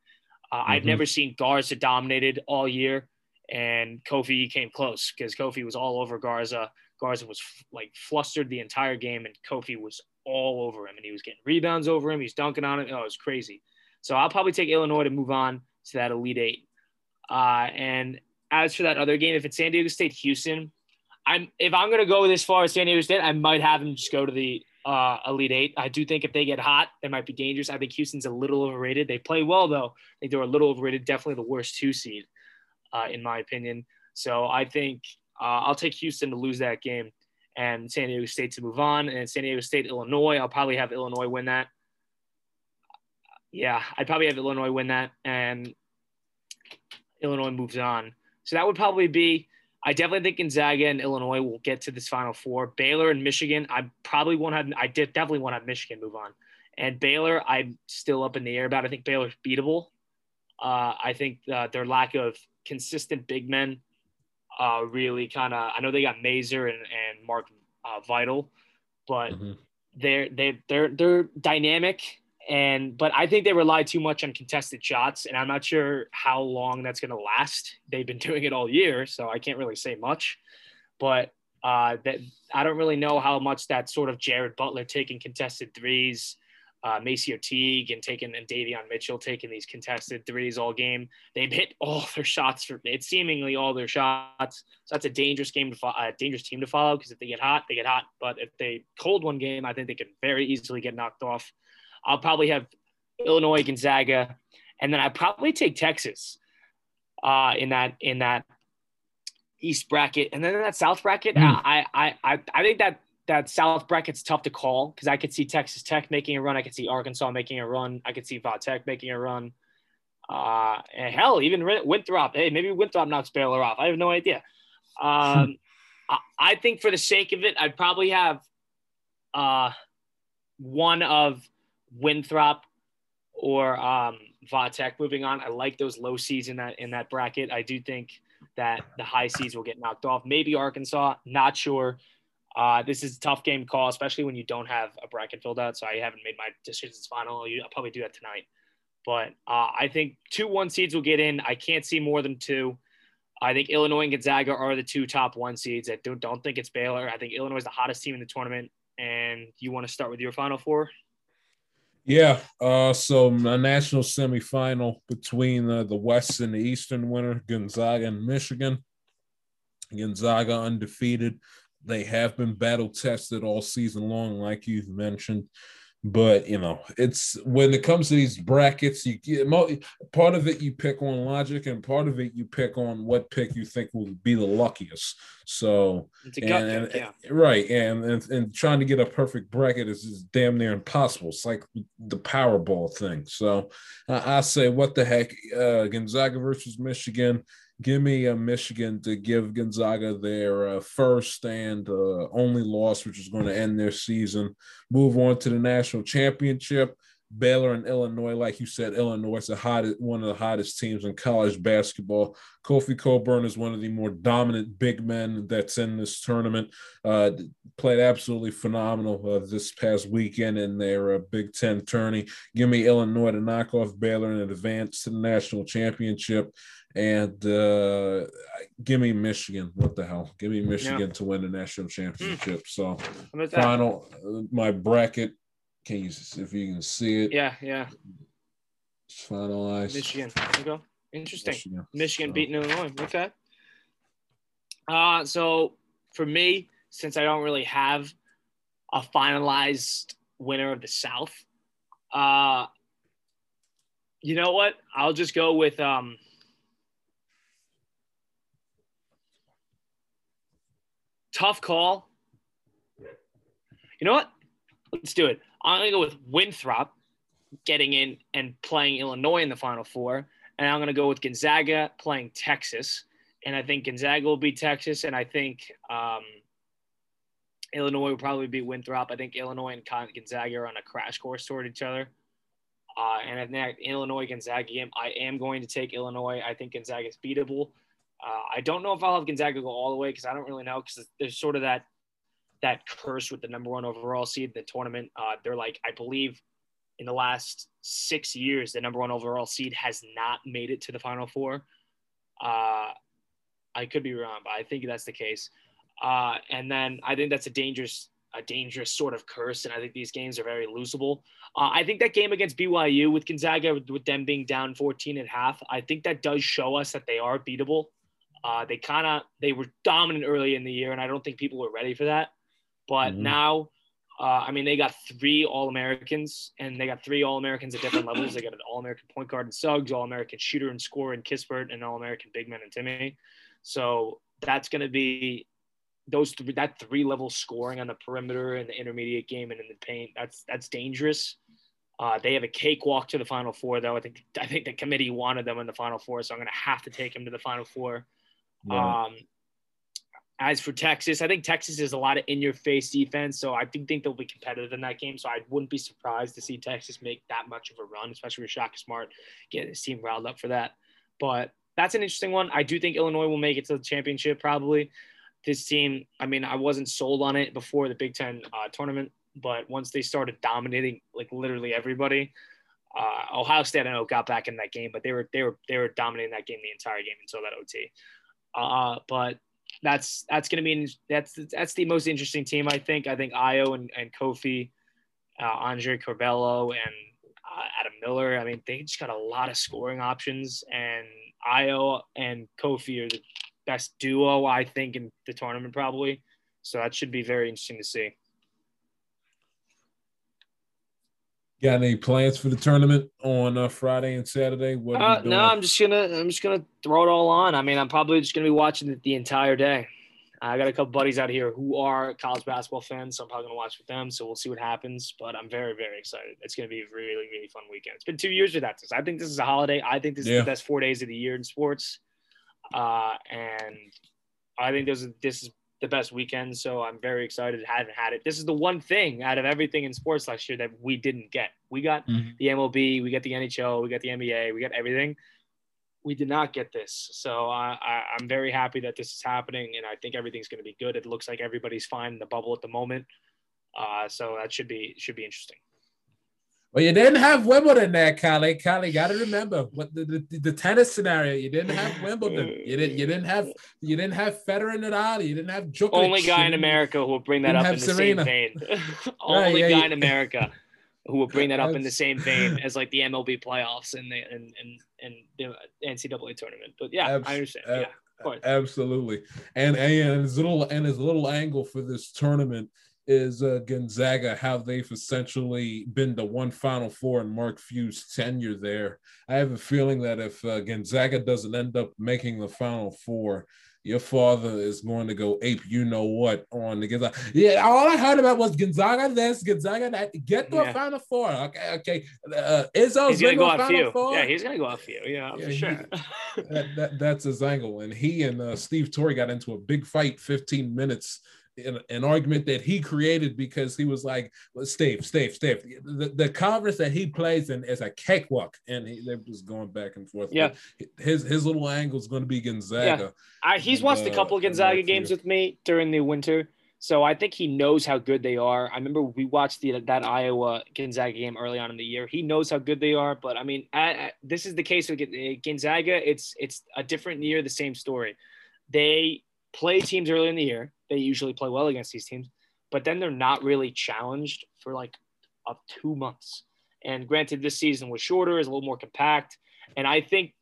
I've never seen Garza dominated all year, and Kofi came close because Kofi was all over Garza. Garza was flustered the entire game, and Kofi was all over him, and he was getting rebounds over him. He's dunking on it. Oh, it was crazy. So I'll probably take Illinois to move on to that Elite Eight. And as for that other game, if it's San Diego State, Houston, if I'm going to go this far as San Diego State, I might have them just go to the Elite Eight. I do think if they get hot, they might be dangerous. I think Houston's a little overrated. They play well, though. I think they're a little overrated, definitely the worst 2 seed, in my opinion. So I think I'll take Houston to lose that game and San Diego State to move on. And San Diego State, Illinois, I'll probably have Illinois win that. Yeah, I'd probably have Illinois win that, and Illinois moves on. So that would probably be – I definitely think Gonzaga and Illinois will get to this Final Four. Baylor and Michigan, I definitely won't have Michigan move on. And Baylor, I'm still up in the air about. I think Baylor's beatable. I think their lack of consistent big men really kind of – I know they got Mazur and Mark Vidal, but they're dynamic – but I think they rely too much on contested shots, and I'm not sure how long that's going to last. They've been doing it all year, so I can't really say much. But I don't really know how much that sort of Jared Butler taking contested threes, Macy O'Teague and Davion Mitchell taking these contested threes all game. They've hit all their shots seemingly all their shots. So that's a dangerous team to follow, because if they get hot, they get hot. But if they cold one game, I think they could very easily get knocked off. I'll probably have Illinois, Gonzaga, and then I probably take Texas in that East bracket, and then in that South bracket. I think that South bracket's tough to call, because I could see Texas Tech making a run, I could see Arkansas making a run, I could see Va Tech making a run, and hell, even Winthrop. Hey, maybe Winthrop knocks Baylor off. I have no idea. I think for the sake of it, I'd probably have one of Winthrop or Va Tech moving on. I like those low seeds in that bracket. I do think that the high seeds will get knocked off. Maybe Arkansas, not sure. This is a tough game call, especially when you don't have a bracket filled out. So I haven't made my decisions final. I'll probably do that tonight. But I think 2 1 seeds will get in. I can't see more than two. I think Illinois and Gonzaga are the two top 1 seeds. I don't think it's Baylor. I think Illinois is the hottest team in the tournament. And you want to start with your Final Four? Yeah, so a national semifinal between the West and the Eastern winner, Gonzaga and Michigan. Gonzaga undefeated. They have been battle-tested all season long, like you've mentioned. But, it's when it comes to these brackets, you get part of it you pick on logic, and part of it you pick on what pick you think will be the luckiest. So it's a gut pick, yeah. Right. And trying to get a perfect bracket is damn near impossible. It's like the Powerball thing. So I say, what the heck, Gonzaga versus Michigan. Give me Michigan to give Gonzaga their first and only loss, which is going to end their season. Move on to the national championship. Baylor and Illinois, like you said, Illinois is one of the hottest teams in college basketball. Kofi Coburn is one of the more dominant big men that's in this tournament. Played absolutely phenomenal this past weekend in their Big Ten tourney. Give me Illinois to knock off Baylor and advance to the national championship. And give me Michigan. What the hell? Give me Michigan to win the national championship. So final, my bracket. If you can see it. Yeah. It's finalized. Michigan. There you go. Interesting. Michigan beating Illinois. Okay. So for me, since I don't really have a finalized winner of the South, you know what? I'll just go with tough call. You know what? Let's do it. I'm going to go with Winthrop getting in and playing Illinois in the Final Four. And I'm going to go with Gonzaga playing Texas. And I think Gonzaga will beat Texas. And I think Illinois will probably beat Winthrop. I think Illinois and Gonzaga are on a crash course toward each other. And I think Illinois-Gonzaga game, I am going to take Illinois. I think Gonzaga is beatable. I don't know if I'll have Gonzaga go all the way because I don't really know, because there's sort of that curse with the number one overall seed in the tournament. They're like, I believe in the last 6 years, the number one overall seed has not made it to the Final Four. I could be wrong, but I think that's the case. And then I think that's a dangerous sort of curse. And I think these games are very losable. I think that game against BYU with Gonzaga, with them being down 14 and a half, I think that does show us that they are beatable. They were dominant early in the year, and I don't think people were ready for that. But now, they got three All-Americans, and they got three All-Americans at different levels. They got an All-American point guard in Suggs, All-American shooter and scorer in Kispert, and All-American big man in Timmy. So that's going to be that three-level scoring on the perimeter and the intermediate game and in the paint. That's dangerous. They have a cakewalk to the Final Four, though. I think the committee wanted them in the Final Four, so I'm going to have to take them to the Final Four. Yeah. As for Texas, I think Texas is a lot of in-your-face defense, so I think they'll be competitive in that game. So I wouldn't be surprised to see Texas make that much of a run, especially with Shaka Smart getting his team riled up for that. But that's an interesting one. I do think Illinois will make it to the championship probably. This team, I wasn't sold on it before the Big Ten tournament, but once they started dominating, like literally everybody, Ohio State, I know, got back in that game, but they were dominating that game the entire game until that OT. But that's going to be that's the most interesting team, I think. I think Io and Kofi, Andre Corbello, and Adam Miller. They just got a lot of scoring options, and Io and Kofi are the best duo, I think, in the tournament probably. So that should be very interesting to see. Got any plans for the tournament on Friday and Saturday? What are you doing? No, I'm just gonna throw it all on. I'm probably just gonna be watching it the entire day. I got a couple buddies out here who are college basketball fans, so I'm probably gonna watch with them. So we'll see what happens. But I'm very, very excited. It's gonna be a really, really fun weekend. It's been 2 years without this. I think this is a holiday. I think this is the best 4 days of the year in sports. And I think this is the best weekend, so I'm very excited. I haven't had it. This is the one thing out of everything in sports last year that we didn't get. We got the MLB, we got the NHL, we got the NBA, we got everything. We did not get this, so I'm very happy that this is happening, and I think everything's going to be good. It looks like everybody's fine in the bubble at the moment, so that should be interesting. Well, you didn't have Wimbledon there, Callie. Callie, got to remember what the tennis scenario. You didn't have Wimbledon. You didn't have Federer and Nadal. You didn't have Djokovic. Only guy in America who will bring that up in the Serena. Same vein. Only guy in America who will bring that up in the same vein as like the MLB playoffs and the NCAA tournament. But yeah, I understand. Yeah, of course. Absolutely. And his little angle for this tournament is Gonzaga, how they've essentially been to one Final Four in Mark Few's tenure there. I have a feeling that if Gonzaga doesn't end up making the Final Four, your father is going to go ape you-know-what on the Gonzaga. Yeah, all I heard about was Gonzaga this, Gonzaga that. Get to a Final Four. Okay. Izzo's going to go out Final Four. Yeah, he's going to go out Few. Yeah, for sure. That's his angle. And he and Steve Torrey got into a big fight, 15 minutes an argument that he created because he was like, Steve. The conference that he plays in is a cakewalk, and they're just going back and forth. Yeah, but his little angle is going to be Gonzaga. Yeah. He's watched a couple of Gonzaga games with me during the winter, so I think he knows how good they are. I remember we watched that Iowa Gonzaga game early on in the year. He knows how good they are, but this is the case with Gonzaga. It's a different year, the same story. They play teams early in the year. They usually play well against these teams, but then they're not really challenged for like up 2 months. And granted, this season was shorter, is a little more compact. And I think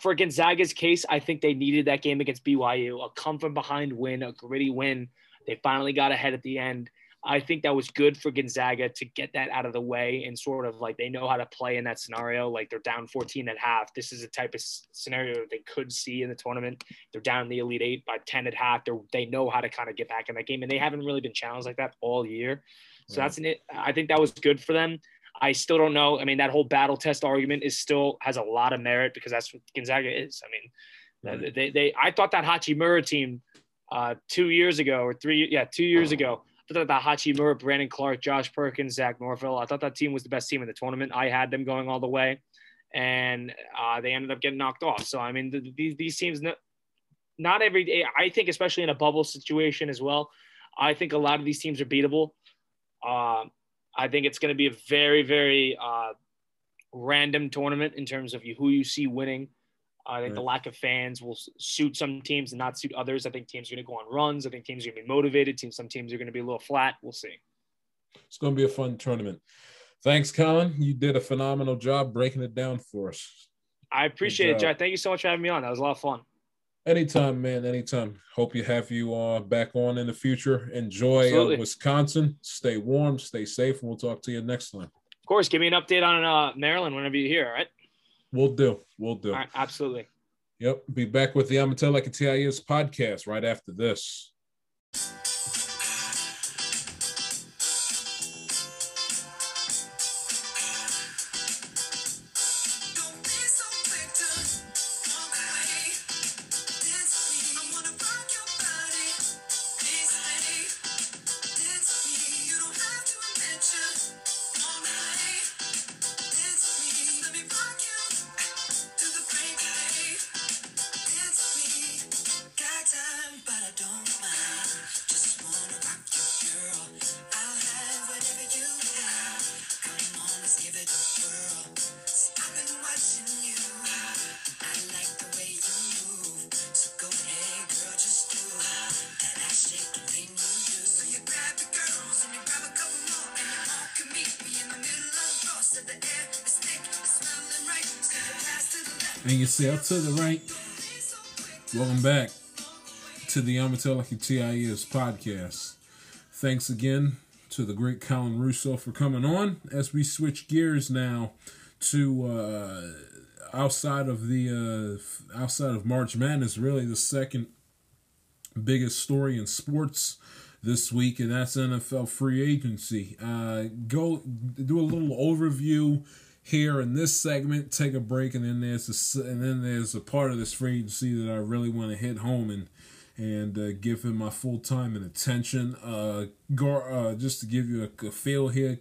for Gonzaga's case, I think they needed that game against BYU, a come from behind win, a gritty win. They finally got ahead at the end. I think that was good for Gonzaga to get that out of the way and sort of like they know how to play in that scenario. Like they're down 14 at half. This is the type of scenario that they could see in the tournament. They're down in the Elite Eight by 10 at half. They know how to kind of get back in that game, and they haven't really been challenged like that all year. So that's an it. I think that was good for them. I still don't know. I mean, that whole battle test argument is still has a lot of merit because that's what Gonzaga is. I mean, I thought that Hachimura team 2 years ago or three. Yeah. 2 years ago. I thought that Hachimura, Brandon Clark, Josh Perkins, Zach Norville, I thought that team was the best team in the tournament. I had them going all the way, and they ended up getting knocked off. So, I mean, these teams, not every day, I think, especially in a bubble situation as well, I think a lot of these teams are beatable. I think it's going to be a very, very random tournament in terms of who you see winning. I think the lack of fans will suit some teams and not suit others. I think teams are going to go on runs. I think teams are going to be motivated. Some teams are going to be a little flat. We'll see. It's going to be a fun tournament. Thanks, Colin. You did a phenomenal job breaking it down for us. I appreciate it, Jack. Thank you so much for having me on. That was a lot of fun. Anytime, man. Anytime. Hope you have you back on in the future. Enjoy Wisconsin. Stay warm. Stay safe. And we'll talk to you next time. Of course. Give me an update on Maryland whenever you're here. All right. We'll do. All right, absolutely. Yep. Be back with the I'ma Tell Like a TIS podcast right after this. And you sail to the right. Welcome back to the I'ma Tell Like a TIS podcast. Thanks again to the great Colin Russo for coming on. As we switch gears now to outside of March Madness, really the second biggest story in sports this week, and that's NFL free agency. Go do a little overview here in this segment, take a break, and then there's a part of this free agency that I really want to hit home and give him my full time and attention. Just to give you a feel here,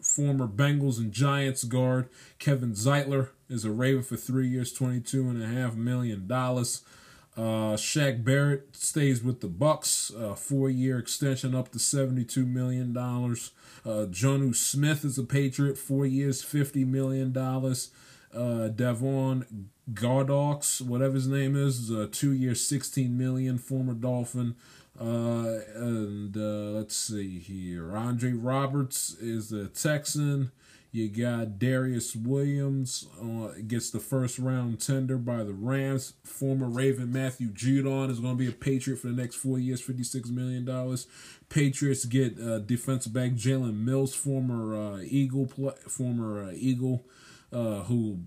former Bengals and Giants guard Kevin Zeitler is a Raven for 3 years, $22.5 million. Shaq Barrett stays with the Bucks, 4-year extension up to $72 million. Jonnu Smith is a Patriot, 4 years, $50 million. Devon Godox, whatever his name is, 2 years, $16 million, former Dolphin. And let's see here. Andre Roberts is a Texan. You got Darius Williams, gets the first round tender by the Rams. Former Raven Matthew Judon is going to be a Patriot for the next 4 years, $56 million. Patriots get defensive back Jalen Mills, former Eagle, who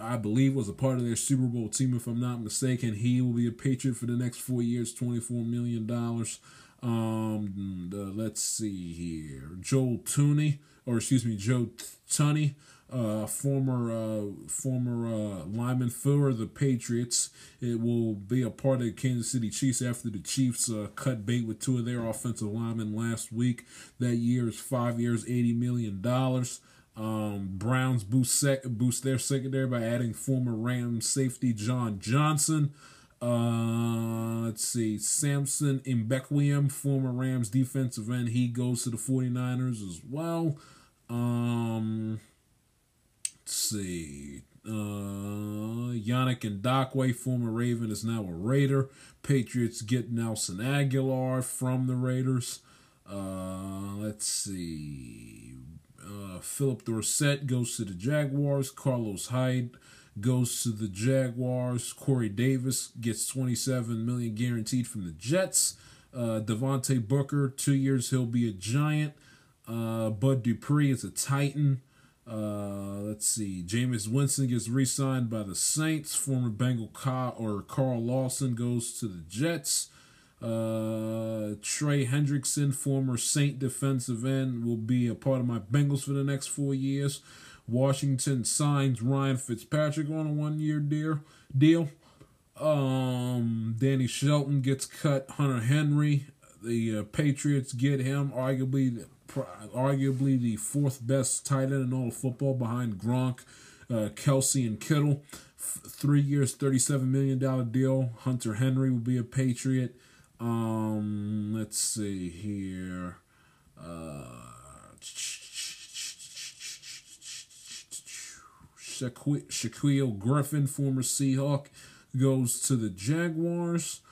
I believe was a part of their Super Bowl team, if I'm not mistaken. He will be a Patriot for the next 4 years, $24 million. Let's see here. Joe Tunney, former lineman for the Patriots. It will be a part of the Kansas City Chiefs after the Chiefs cut bait with two of their offensive linemen last week. That year is 5 years, $80 million. Browns boost their secondary by adding former Rams safety John Johnson. Let's see, Samson Embekwuem, former Rams defensive end, he goes to the 49ers as well. Let's see, Yannick Ndakwe, former Raven, is now a Raider. Patriots get Nelson Aguilar from the Raiders. Let's see, Philip Dorsett goes to the Jaguars. Carlos Hyde goes to the Jaguars. Corey Davis gets $27 million guaranteed from the Jets. Devontae Booker, 2 years, he'll be a Giant. Bud Dupree is a Titan. Let's see. Jameis Winston gets re-signed by the Saints. Former Bengal Carl Lawson goes to the Jets. Trey Hendrickson, former Saint defensive end, will be a part of my Bengals for the next 4 years. Washington signs Ryan Fitzpatrick on a one-year deal. Danny Shelton gets cut. Hunter Henry, the Patriots get him, arguably the fourth best tight end in all of football behind Gronk, Kelsey, and Kittle. 3 years, $37 million deal. Hunter Henry will be a Patriot. Let's see here. Shaquille Griffin, former Seahawk, goes to the Jaguars.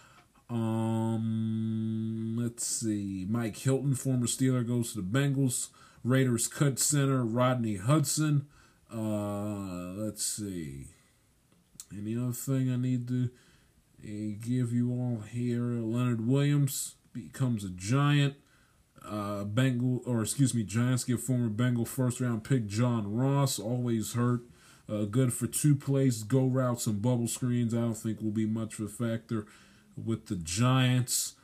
Let's see. Mike Hilton, former Steeler, goes to the Bengals. Raiders cut center Rodney Hudson. Let's see. Any other thing I need to give you all here? Leonard Williams becomes a Giant. Giants get former Bengal first-round pick John Ross, always hurt. Good for two plays, go routes, and bubble screens. I don't think will be much of a factor with the Giants.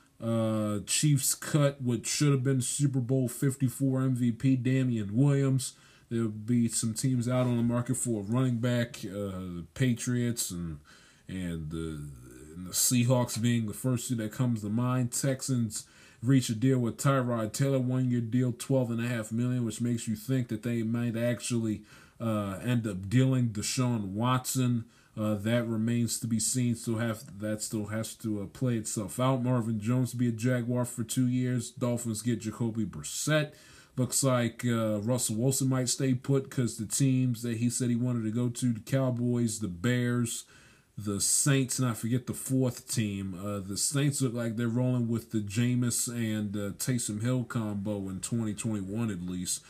Chiefs cut what should have been Super Bowl 54 MVP Damian Williams. There'll be some teams out on the market for a running back. The Patriots and the Seahawks being the first two that comes to mind. Texans reach a deal with Tyrod Taylor, one-year deal, $12.5 million, which makes you think that they might actually end up dealing Deshaun Watson. That remains to be seen. That still has to play itself out. Marvin Jones to be a Jaguar for 2 years. Dolphins get Jacoby Brissett. Looks like Russell Wilson might stay put because the teams that he said he wanted to go to, the Cowboys, the Bears, the Saints, and I forget the fourth team. The Saints look like they're rolling with the Jameis and Taysom Hill combo in 2021 at least.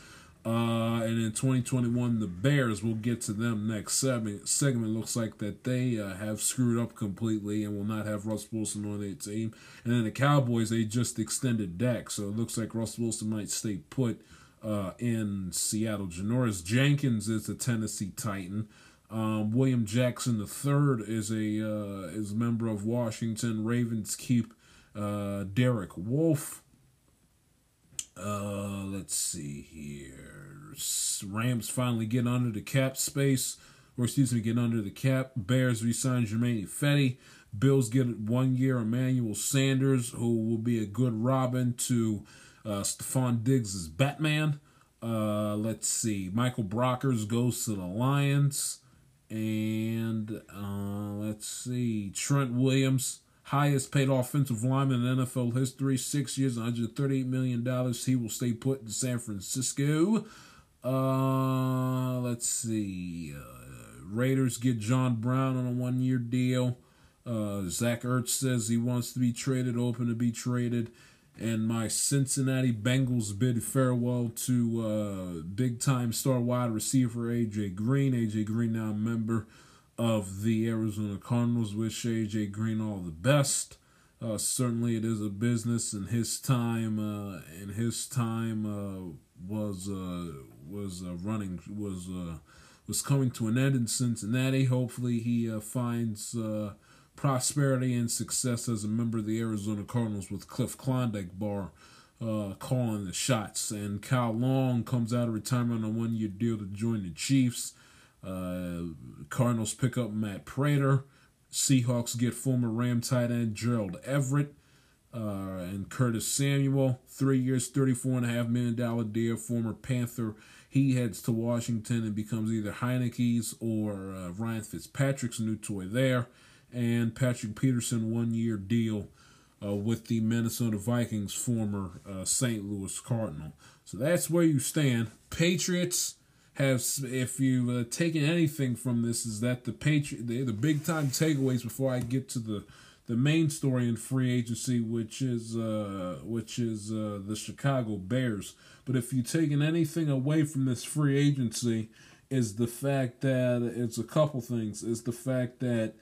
And in 2021, the Bears, we'll get to them next segment. Looks like that they have screwed up completely and will not have Russell Wilson on their team. And then the Cowboys, they just extended Dak. So it looks like Russell Wilson might stay put in Seattle. Janoris Jenkins is a Tennessee Titan. William Jackson III is a member of Washington. Ravens keep Derek Wolfe. Let's see here. Rams finally get under the cap space, get under the cap. Bears re-sign Jermaine Fetty. Bills get 1 year Emmanuel Sanders, who will be a good Robin to Stephon Diggs' Batman. Let's see. Michael Brockers goes to the Lions. And let's see. Trent Williams, highest paid offensive lineman in NFL history, 6 years, $138 million. He will stay put in San Francisco. Let's see. Raiders get John Brown on a one-year deal. Zach Ertz says he wants to be traded, open to be traded. And my Cincinnati Bengals bid farewell to big-time star wide receiver A.J. Green. A.J. Green now a member of the Arizona Cardinals. Wish A.J. Green all the best. Certainly it is a business, and his time was coming to an end in Cincinnati. Hopefully he finds prosperity and success as a member of the Arizona Cardinals, with Cliff Klondike Bar calling the shots. And Kyle Long comes out of retirement on a one-year deal to join the Chiefs. Cardinals pick up Matt Prater. Seahawks get former Ram tight end Gerald Everett and Curtis Samuel. 3 years, $34.5 million deal. Former Panther. He heads to Washington and becomes either Heineke's or Ryan Fitzpatrick's new toy there. And Patrick Peterson, one-year deal with the Minnesota Vikings, former St. Louis Cardinal. So that's where you stand. Patriots. If you've taken anything from this, is that the big time takeaways before I get to the main story in free agency, which is the Chicago Bears. But if you've taken anything away from this free agency, is the fact that it's a couple things. It's the fact that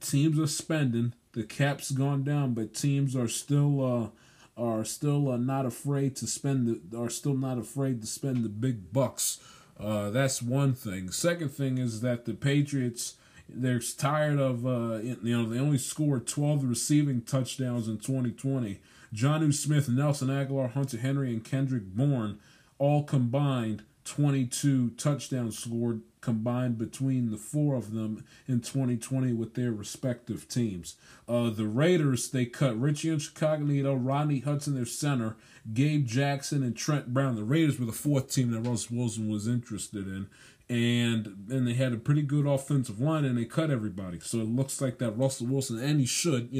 teams are spending. The cap's gone down, but teams are still not afraid to spend the big bucks. That's one thing. Second thing is that the Patriots, they're tired of they only scored 12 receiving touchdowns in 2020. Jonnu Smith, Nelson Aguilar, Hunter Henry, and Kendrick Bourne all combined 22 touchdowns scored combined between the four of them in 2020 with their respective teams. The Raiders, they cut Richie Incognito, Rodney Hudson, their center, Gabe Jackson, and Trent Brown. The Raiders were the fourth team that Russell Wilson was interested in. And they had a pretty good offensive line, and they cut everybody. So it looks like that Russell Wilson, and he should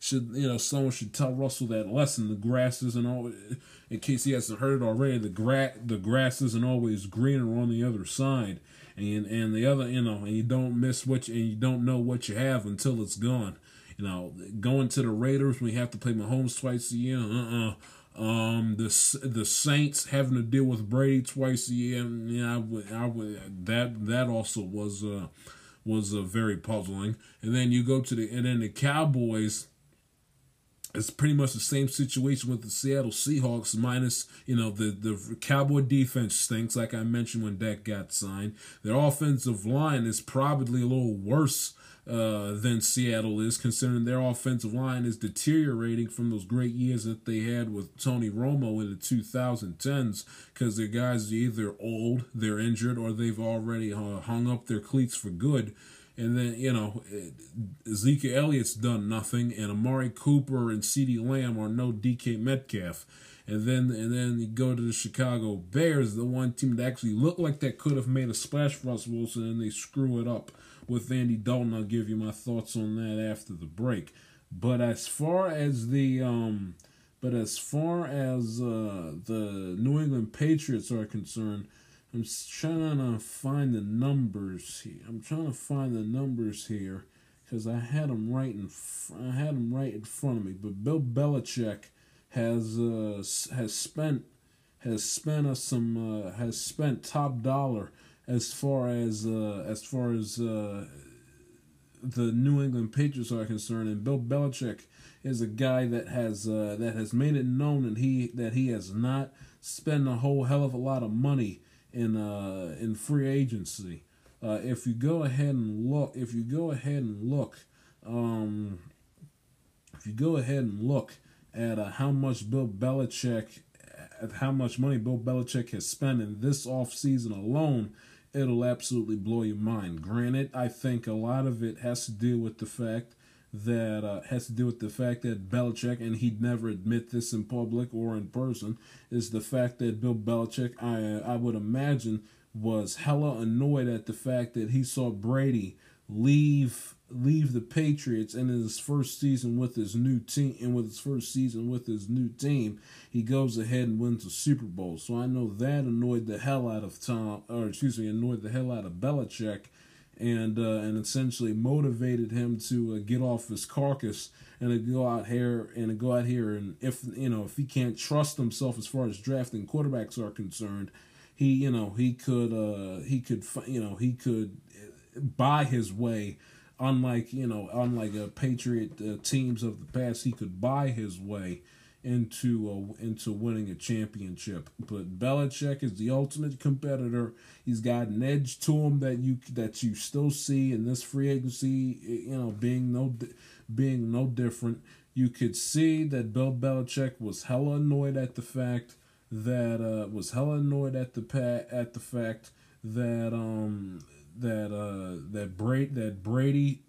someone should tell Russell that lesson. The grass isn't always, in case he hasn't heard it already, the grass isn't always greener on the other side, and the other, and you don't miss and you don't know what you have until it's gone. Going to the Raiders, we have to play Mahomes twice a year. The Saints having to deal with Brady twice a year, that also was very puzzling. And then you go to the Cowboys. It's pretty much the same situation with the Seattle Seahawks, minus the Cowboy defense stinks, like I mentioned when Dak got signed. Their offensive line is probably a little worse than Seattle is, considering their offensive line is deteriorating from those great years that they had with Tony Romo in the 2010s, because their guys are either old, they're injured, or they've already hung up their cleats for good. And then, Ezekiel Elliott's done nothing, and Amari Cooper and CeeDee Lamb are no DK Metcalf. And then you go to the Chicago Bears, the one team that actually looked like that could have made a splash for Russell Wilson, and they screw it up with Andy Dalton. I'll give you my thoughts on that after the break. But as far as the New England Patriots are concerned, I'm trying to find the numbers here because I had them right in front of me. But Bill Belichick has spent top dollar as far as the New England Patriots are concerned. And Bill Belichick is a guy that has made it known that he has not spent a whole hell of a lot of money in free agency. If you go ahead and look at how much money Bill Belichick has spent in this offseason alone, it'll absolutely blow your mind. Granted, I think a lot of it has to do with the fact that Belichick, and he'd never admit this in public or in person, is the fact that Bill Belichick, I would imagine, was hella annoyed at the fact that he saw Brady leave the Patriots, and in his first season with his new team, he goes ahead and wins the Super Bowl. So I know that annoyed the hell out of Belichick, and essentially motivated him to get off his carcass and to go out here, and if he can't trust himself as far as drafting quarterbacks are concerned, he could buy his way. Unlike Patriot teams of the past, he could buy his way into winning a championship. But Belichick is the ultimate competitor. He's got an edge to him that you still see in this free agency, being no different. You could see that Bill Belichick was hella annoyed at the fact that Brady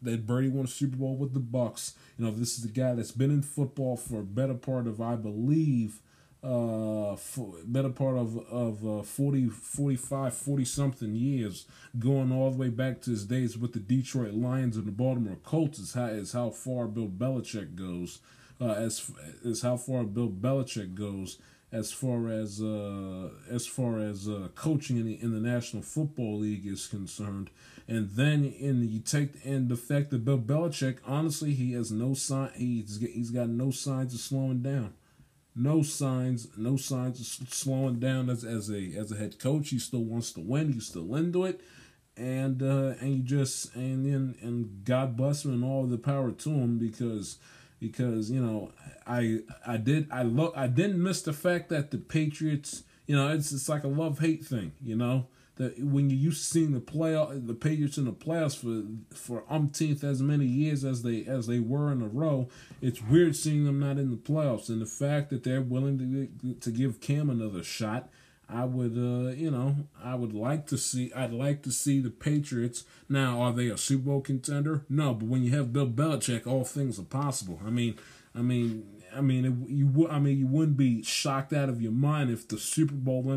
won a Super Bowl with the Bucs. This is a guy that's been in football for a better part of, I believe, 40-something years, going all the way back to his days with the Detroit Lions and the Baltimore Colts, is how far Bill Belichick goes. As far as coaching in the National Football League is concerned. And then the fact that Bill Belichick, honestly, he's got no signs of slowing down. No signs of slowing down as a head coach. He still wants to win. He's still into it. and God bless him and all the power to him, because you know, I didn't miss the fact that the Patriots, you know, it's like a love-hate thing, you know, that when you used to seeing the Patriots in the playoffs for umpteenth as many years as they were in a row, it's weird seeing them not in the playoffs. And the fact that they're willing to give Cam another shot, I'd like to see the Patriots. Now, are they a Super Bowl contender? No, but when you have Bill Belichick, all things are possible. You wouldn't be shocked out of your mind if the Super Bowl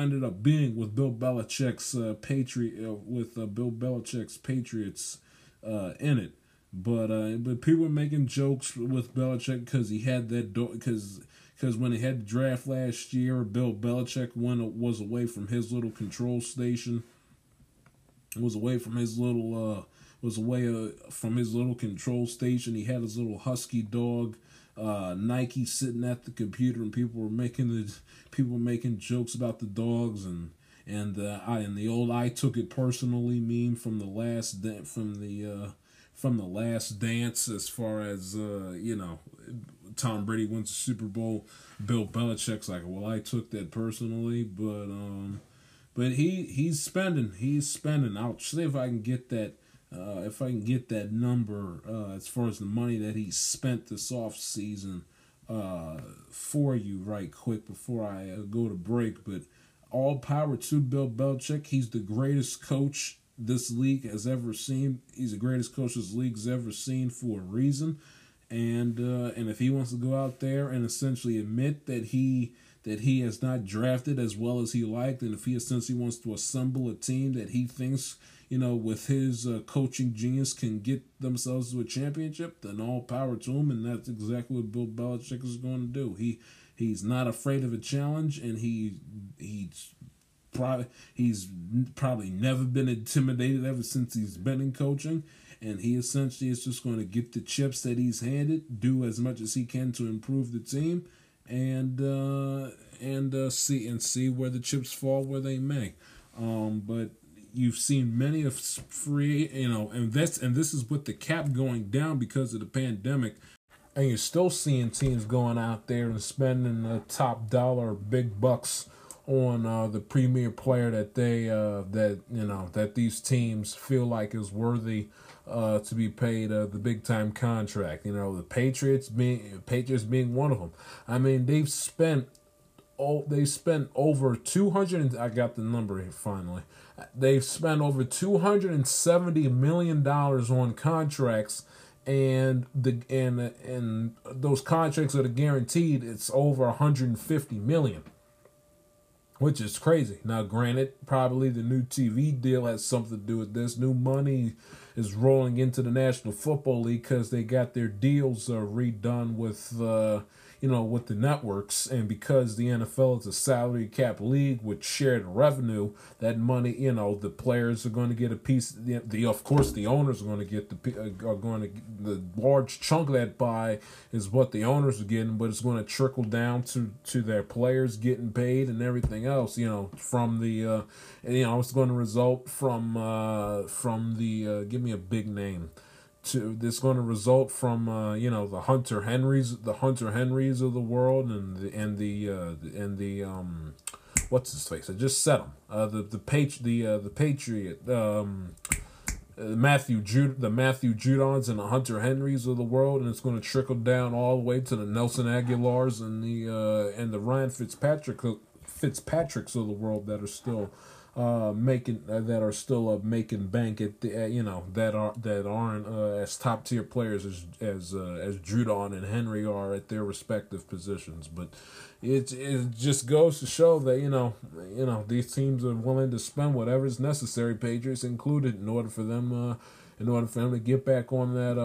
ended up being with Bill Belichick's Bill Belichick's Patriots in it. But people were making jokes with Belichick because he had that because when they had the draft last year, Bill Belichick was away from his little control station. He had his little husky dog, Nike, sitting at the computer, and people were making jokes about the dogs and the old "I took it personally" meme from the last dance. As far as Tom Brady wins the Super Bowl, Bill Belichick's like, well, I took that personally, but he's spending. I'll see if I can get that number as far as the money that he spent this off season for you right quick before I go to break. But all power to Bill Belichick. He's the greatest coach this league has ever seen. He's the greatest coach this league's ever seen for a reason. And if he wants to go out there and essentially admit that he has not drafted as well as he liked, and if he essentially wants to assemble a team that he thinks, you know, with his coaching genius can get themselves to a championship, then all power to him, and that's exactly what Bill Belichick is going to do. He's not afraid of a challenge, and he's probably never been intimidated ever since he's been in coaching. And he essentially is just going to get the chips that he's handed, do as much as he can to improve the team, and see where the chips fall where they may. But you've seen many of free, you know, and this is with the cap going down because of the pandemic, and you're still seeing teams going out there and spending the top dollar, big bucks on the premier player that these teams feel like is worthy to be paid the big time contract. You know, the Patriots being one of them. I mean, they've spent over 200. I got the number here finally. They've spent over $270 million on contracts, and those contracts that are guaranteed, it's over $150 million. Which is crazy. Now, granted, probably the new TV deal has something to do with this. New money is rolling into the National Football League because they got their deals redone with the networks, and because the NFL is a salary cap league with shared revenue, that money, you know, the players are going to get a piece. Of course, the owners are going to get the large chunk of that buy is what the owners are getting, but it's going to trickle down to their players getting paid and everything else. You know, it's going to result from the give me a big name. The Hunter Henrys of the world and the what's his face? I just said him. The Matthew Judons and the Hunter Henrys of the world, and it's going to trickle down all the way to the Nelson Aguilars and the Ryan Fitzpatricks of the world that are still making bank at the that aren't as top tier players as Judon and Henry are at their respective positions. But it just goes to show that you know these teams are willing to spend whatever is necessary, Patriots included, in order for them to get back on that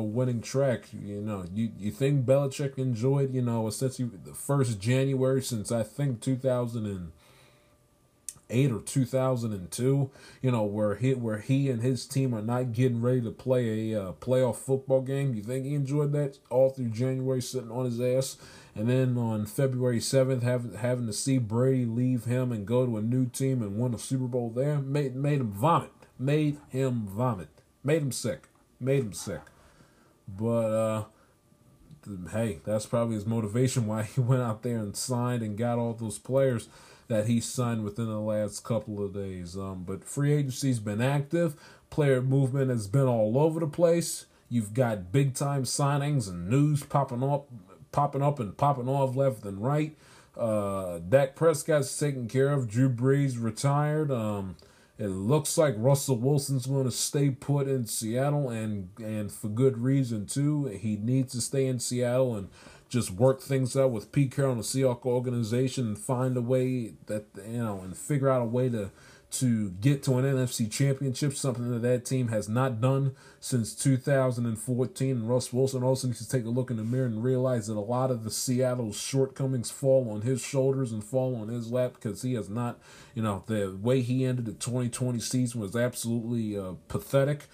winning track. You know, you think Belichick enjoyed essentially the first January since I think 2000 and 2008 or 2002, you know, where he and his team are not getting ready to play a playoff football game. You think he enjoyed that all through January, sitting on his ass, and then on February 7th, having to see Brady leave him and go to a new team and win a Super Bowl there made him vomit, made him sick. But hey, that's probably his motivation why he went out there and signed and got all those players that he signed within the last couple of days. But free agency's been active. Player movement has been all over the place. You've got big-time signings and news popping up and popping off left and right. Dak Prescott's taken care of. Drew Brees retired. It looks like Russell Wilson's going to stay put in Seattle, and for good reason, too. He needs to stay in Seattle and just work things out with Pete Carroll and the Seahawks organization and find a way that, you know, and figure out a way to get to an NFC championship, something that team has not done since 2014. And Russ Wilson also needs to take a look in the mirror and realize that a lot of the Seattle's shortcomings fall on his shoulders and fall on his lap, because he has not, you know, the way he ended the 2020 season was absolutely pathetic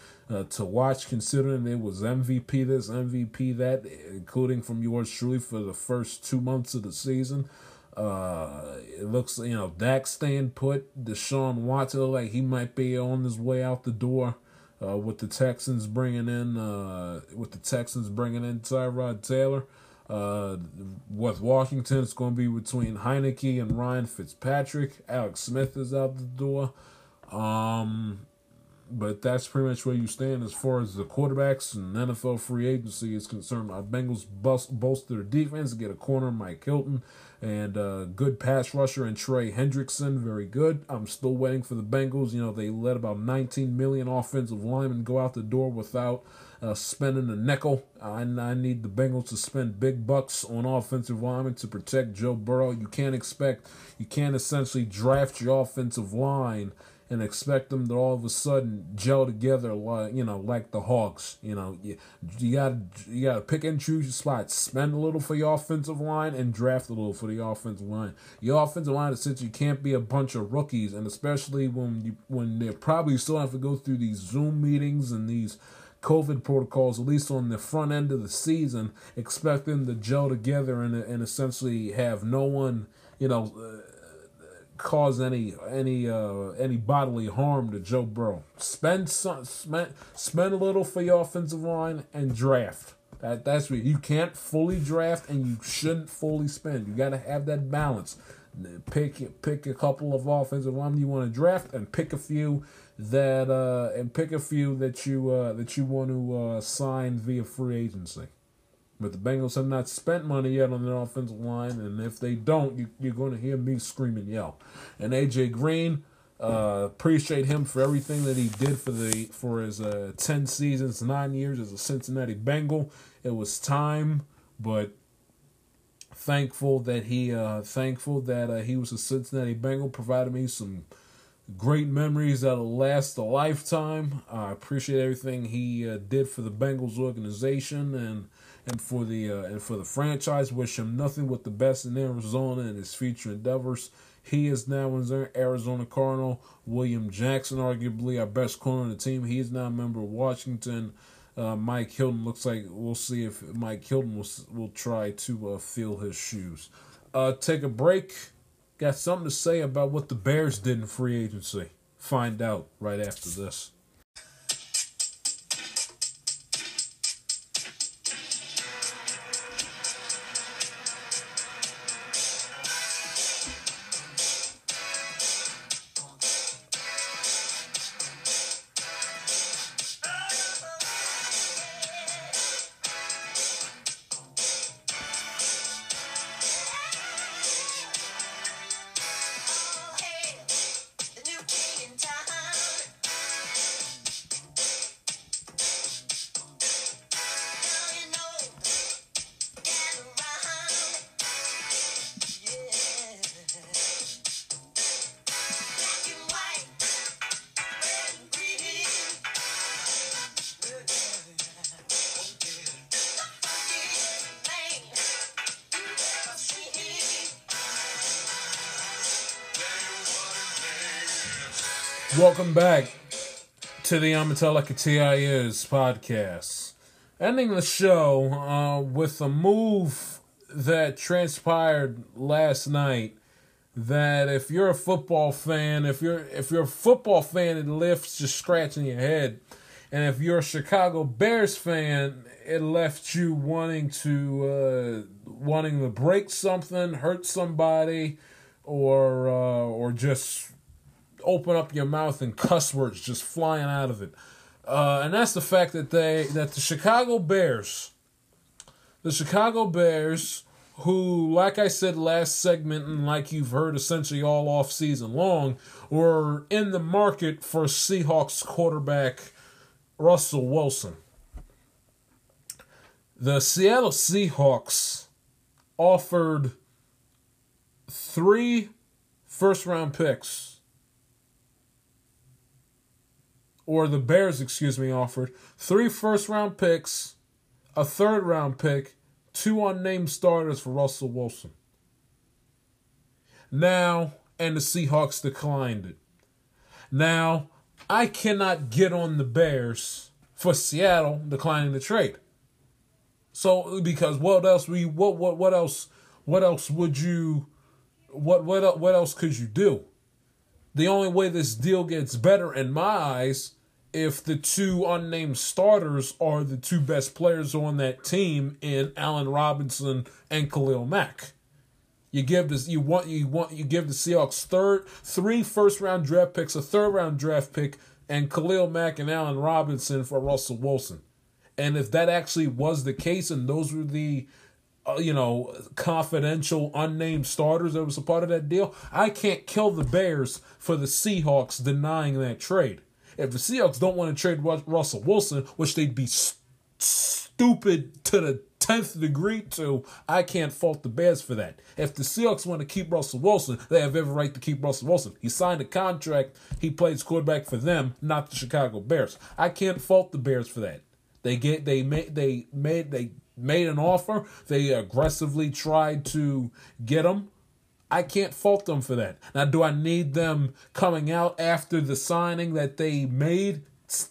to watch, considering it was MVP this, MVP that, including from yours truly for the first 2 months of the season. It looks, you know, Dak staying put, Deshaun Watson, like he might be on his way out the door, with the Texans bringing in Tyrod Taylor. With Washington, it's going to be between Heineke and Ryan Fitzpatrick. Alex Smith is out the door. But that's pretty much where you stand as far as the quarterbacks and NFL free agency is concerned. My Bengals bolster their defense, get a corner, Mike Hilton, and a good pass rusher and Trey Hendrickson. Very good. I'm still waiting for the Bengals. You know, they let about 19 million offensive linemen go out the door without spending a nickel. I need the Bengals to spend big bucks on offensive linemen to protect Joe Burrow. You can't essentially draft your offensive line and expect them to all of a sudden gel together, like, you know, like the Hawks. You know, you gotta pick and choose your spots. Spend a little for your offensive line and draft a little for the offensive line. Your offensive line essentially can't be a bunch of rookies, and especially when they probably still have to go through these Zoom meetings and these COVID protocols, at least on the front end of the season. Expect them to gel together and essentially have no one, you know, cause any bodily harm to Joe Burrow. Spend a little for your offensive line and draft. That's what you can't fully draft, and you shouldn't fully spend. You got to have that balance. Pick a couple of offensive linemen you want to draft, and pick a few that you want to sign via free agency. But the Bengals have not spent money yet on their offensive line, and if they don't, you're going to hear me scream and yell. And A.J. Green, appreciate him for everything that he did for his 10 seasons, 9 years as a Cincinnati Bengal. It was time, but thankful that he was a Cincinnati Bengal. Provided me some great memories that'll last a lifetime. I appreciate everything he did for the Bengals organization and for the franchise. Wish him nothing but the best in Arizona and his future endeavors. He is now an Arizona Cardinal. William Jackson, arguably our best corner on the team, he is now a member of Washington. Mike Hilton, looks like we'll see if Mike Hilton will try to fill his shoes. Take a break. Got something to say about what the Bears did in free agency. Find out right after this. Welcome back to the Amatellika TI's podcast. Ending the show with a move that transpired last night. That if you're a football fan, if you're a football fan, it left you scratching your head, and if you're a Chicago Bears fan, it left you wanting to break something, hurt somebody, or just open up your mouth and cuss words just flying out of it. And that's the fact that the Chicago Bears, who, like I said last segment, and like you've heard essentially all offseason long, were in the market for Seahawks quarterback Russell Wilson. The Seattle Seahawks offered 3 first-round picks, or the Bears, offered 3 first-round picks, a third-round pick, 2 unnamed starters for Russell Wilson. Now, and the Seahawks declined it. Now, I cannot get on the Bears for Seattle declining the trade. So, because what else could you do? The only way this deal gets better in my eyes, if the 2 unnamed starters are the 2 best players on that team in Allen Robinson and Khalil Mack. You give the Seahawks 3 first-round draft picks, a third-round draft pick, and Khalil Mack and Allen Robinson for Russell Wilson. And if that actually was the case, and those were the confidential unnamed starters that was a part of that deal, I can't kill the Bears for the Seahawks denying that trade. If the Seahawks don't want to trade Russell Wilson, which they'd be stupid to the 10th degree to, I can't fault the Bears for that. If the Seahawks want to keep Russell Wilson, they have every right to keep Russell Wilson. He signed a contract. He plays quarterback for them, not the Chicago Bears. I can't fault the Bears for that. They made an offer. They aggressively tried to get him. I can't fault them for that. Now, do I need them coming out after the signing that they made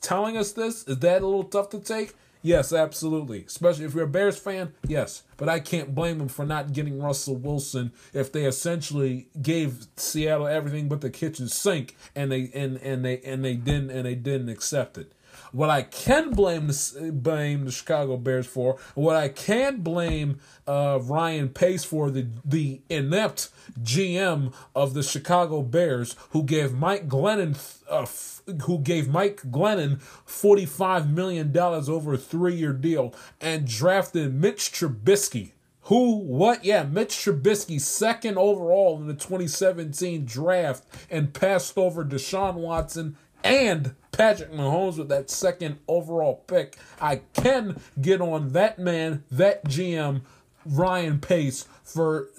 telling us this? Is that a little tough to take? Yes, absolutely. Especially if you're a Bears fan, yes. But I can't blame them for not getting Russell Wilson if they essentially gave Seattle everything but the kitchen sink and they didn't accept it. What I can blame the Chicago Bears for, what I can blame Ryan Pace for, the inept GM of the Chicago Bears, who gave Mike Glennon $45 million over a 3-year deal and drafted Mitch Trubisky. Mitch Trubisky, 2nd overall in the 2017 draft, and passed over Deshaun Watson and Patrick Mahomes with that 2nd overall pick. I can get on that man, that GM, Ryan Pace, for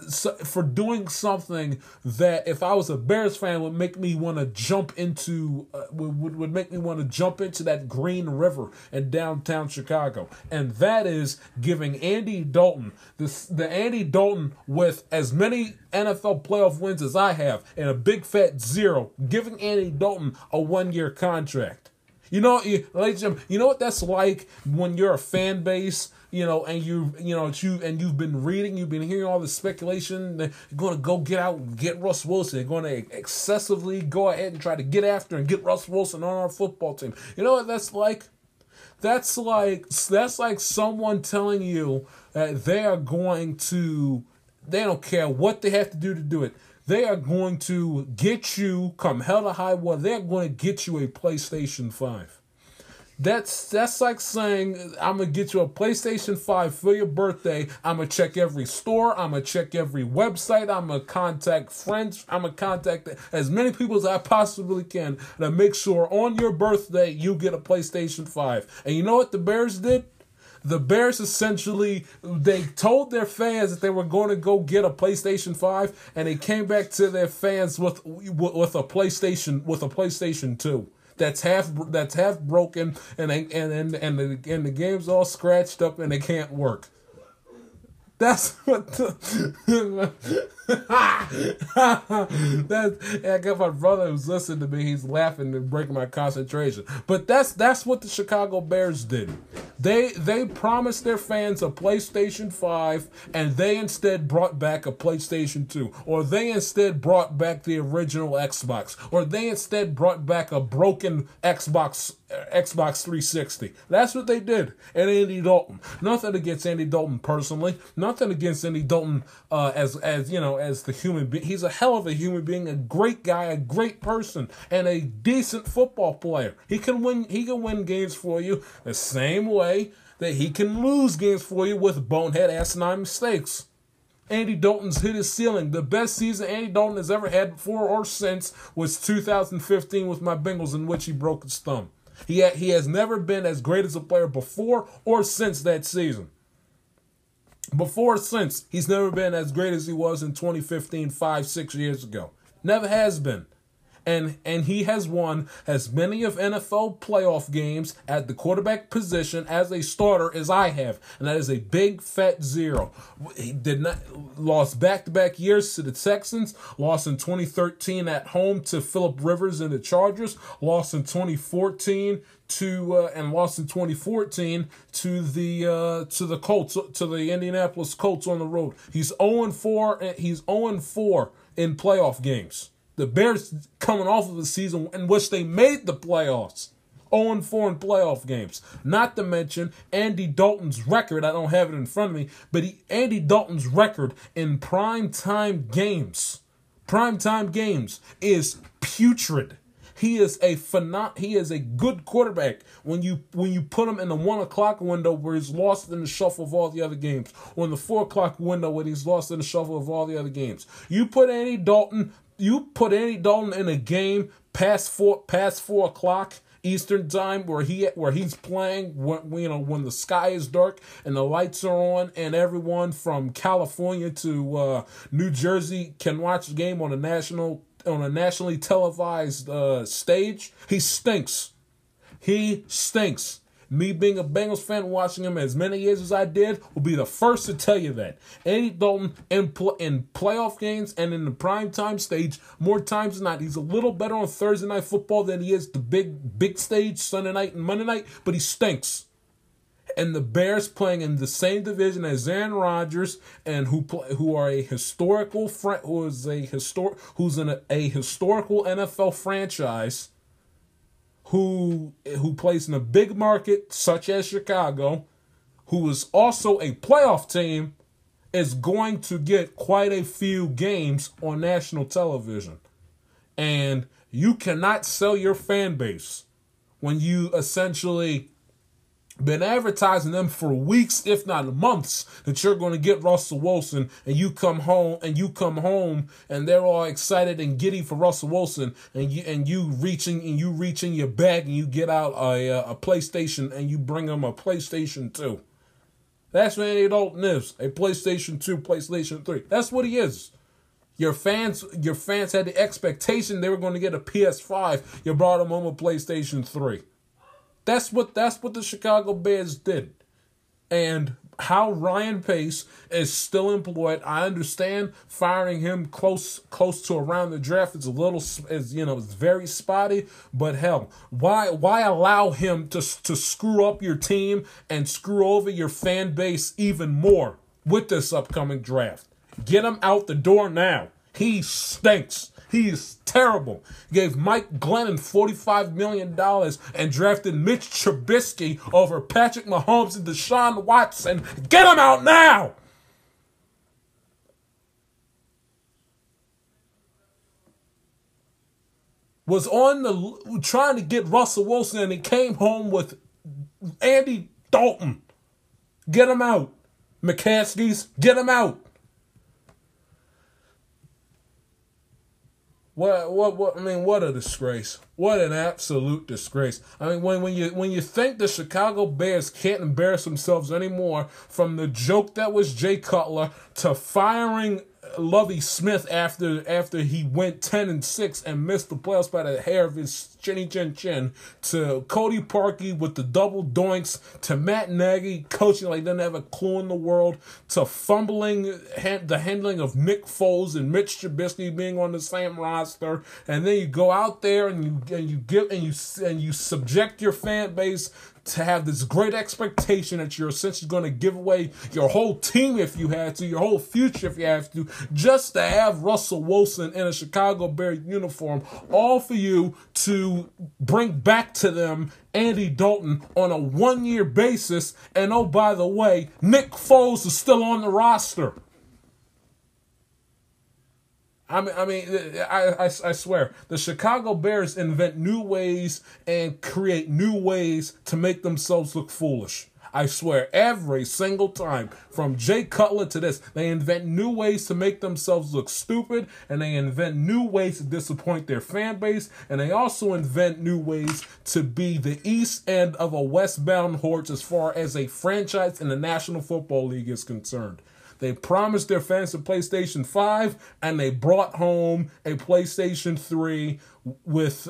doing something that, if I was a Bears fan, would make me want to jump into that Green River in downtown Chicago, and that is giving Andy Dalton the Andy Dalton with as many NFL playoff wins as I have and a big fat 0, giving Andy Dalton a 1-year contract. You know what that's like when you're a fan base. You've been hearing all this speculation. They're going to go get out and get Russ Wilson. They're going to excessively go ahead and try to get after and get Russ Wilson on our football team. You know what that's like? That's like someone telling you that they don't care what they have to do it. They are going to get you, come hell or high water, they're going to get you a PlayStation 5. That's like saying, I'm going to get you a PlayStation 5 for your birthday. I'm going to check every store. I'm going to check every website. I'm going to contact friends. I'm going to contact as many people as I possibly can to make sure on your birthday you get a PlayStation 5. And you know what the Bears did? The Bears essentially, they told their fans that they were going to go get a PlayStation 5, and they came back to their fans with a PlayStation 2. That's half broken, and the game's all scratched up, and it can't work. That's what I got my brother who's listening to me. He's laughing and breaking my concentration. But that's what the Chicago Bears did. They promised their fans a PlayStation 5, and they instead brought back a PlayStation 2. Or they instead brought back the original Xbox. Or they instead brought back a broken Xbox 360. That's what they did. And Andy Dalton. Nothing against Andy Dalton personally. Nothing against Andy Dalton as the human being. He's a hell of a human being, a great guy, a great person, and a decent football player. He can win games for you the same way that he can lose games for you with bonehead asinine mistakes. Andy Dalton's hit his ceiling. The best season Andy Dalton has ever had before or since was 2015 with my Bengals, in which he broke his thumb. He has never been as great as a player before or since that season. Before or since, he's never been as great as he was in 2015, 6 years ago. Never has been. And he has won as many of NFL playoff games at the quarterback position as a starter as I have. And that is a big, fat zero. He lost back-to-back years to the Texans, lost in 2013 at home to Phillip Rivers and the Chargers, lost in 2014 to the Colts, to the Indianapolis Colts on the road. He's 0-4. He's 0-4 in playoff games. The Bears coming off of a season in which they made the playoffs. 0-4 in playoff games. Not to mention Andy Dalton's record. I don't have it in front of me, but Andy Dalton's record in primetime games is putrid. He is a good quarterback when you put him in the 1 o'clock window where he's lost in the shuffle of all the other games, or in the 4 o'clock window where he's lost in the shuffle of all the other games. You put Andy Dalton in a game past four o'clock Eastern time where he's playing when the sky is dark and the lights are on and everyone from California to New Jersey can watch the game on a nationally televised stage. He stinks. Me being a Bengals fan, watching him as many years as I did, will be the first to tell you that. Andy Dalton in playoff games and in the primetime stage, more times than not, he's a little better on Thursday night football than he is the big stage, Sunday night and Monday night, but he stinks. And the Bears, playing in the same division as Aaron Rodgers, and who's a historical NFL franchise, who plays in a big market such as Chicago, who is also a playoff team, is going to get quite a few games on national television. And you cannot sell your fan base when you essentially been advertising them for weeks, if not months, that you're going to get Russell Wilson, and you come home and they're all excited and giddy for Russell Wilson, and you reaching your bag and you get out a PlayStation and you bring them a PlayStation 2. That's what Andy Dalton is, a PlayStation 2, PlayStation 3. That's what he is. Your fans had the expectation they were going to get a PS5. You brought them home a PlayStation 3. That's what the Chicago Bears did. And how Ryan Pace is still employed, I understand firing him close to around the draft is very spotty, but hell, why allow him to screw up your team and screw over your fan base even more with this upcoming draft? Get him out the door now. He stinks. He is terrible. Gave Mike Glennon $45 million and drafted Mitch Trubisky over Patrick Mahomes and Deshaun Watson. Get him out now! Was on the trying to get Russell Wilson, and he came home with Andy Dalton. Get him out. McCaskies, get him out. What? I mean, what a disgrace! What an absolute disgrace! I mean, when you think the Chicago Bears can't embarrass themselves anymore, from the joke that was Jay Cutler to firing Lovie Smith after he went 10-6 and missed the playoffs by the hair of his chinny chin, to Cody Parkey with the double doinks, to Matt Nagy coaching like they didn't have a clue in the world, to handling of Nick Foles and Mitch Trubisky being on the same roster, and then you go out there and you subject your fan base to have this great expectation that you're essentially going to give away your whole team if you had to, your whole future if you have to, just to have Russell Wilson in a Chicago Bear uniform, all for you to bring back to them Andy Dalton on a one-year basis. And, oh, by the way, Nick Foles is still on the roster. I swear, the Chicago Bears invent new ways and create new ways to make themselves look foolish. I swear, every single time, from Jay Cutler to this, they invent new ways to make themselves look stupid, and they invent new ways to disappoint their fan base, and they also invent new ways to be the east end of a westbound horse as far as a franchise in the National Football League is concerned. They promised their fans a PlayStation 5, and they brought home a PlayStation 3 with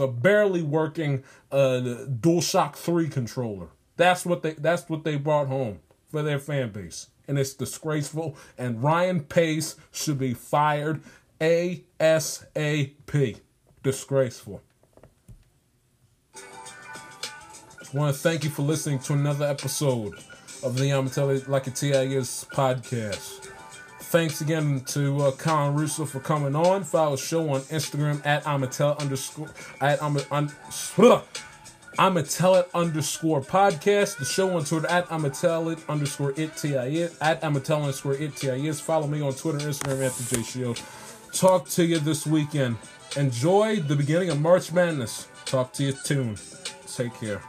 a barely working DualShock 3 controller. That's what they brought home for their fan base, and it's disgraceful. And Ryan Pace should be fired ASAP. Disgraceful. I want to thank you for listening to another episode of the I'ma Tell It Like a T.I. Is podcast. Thanks again to Colin Russo for coming on. Follow the show on Instagram at I'ma Tell It underscore podcast. The show on Twitter at I'ma Tell It underscore it T.I. is. Follow me on Twitter, Instagram at the J Shield. Talk to you this weekend. Enjoy the beginning of March Madness. Talk to you soon. Take care.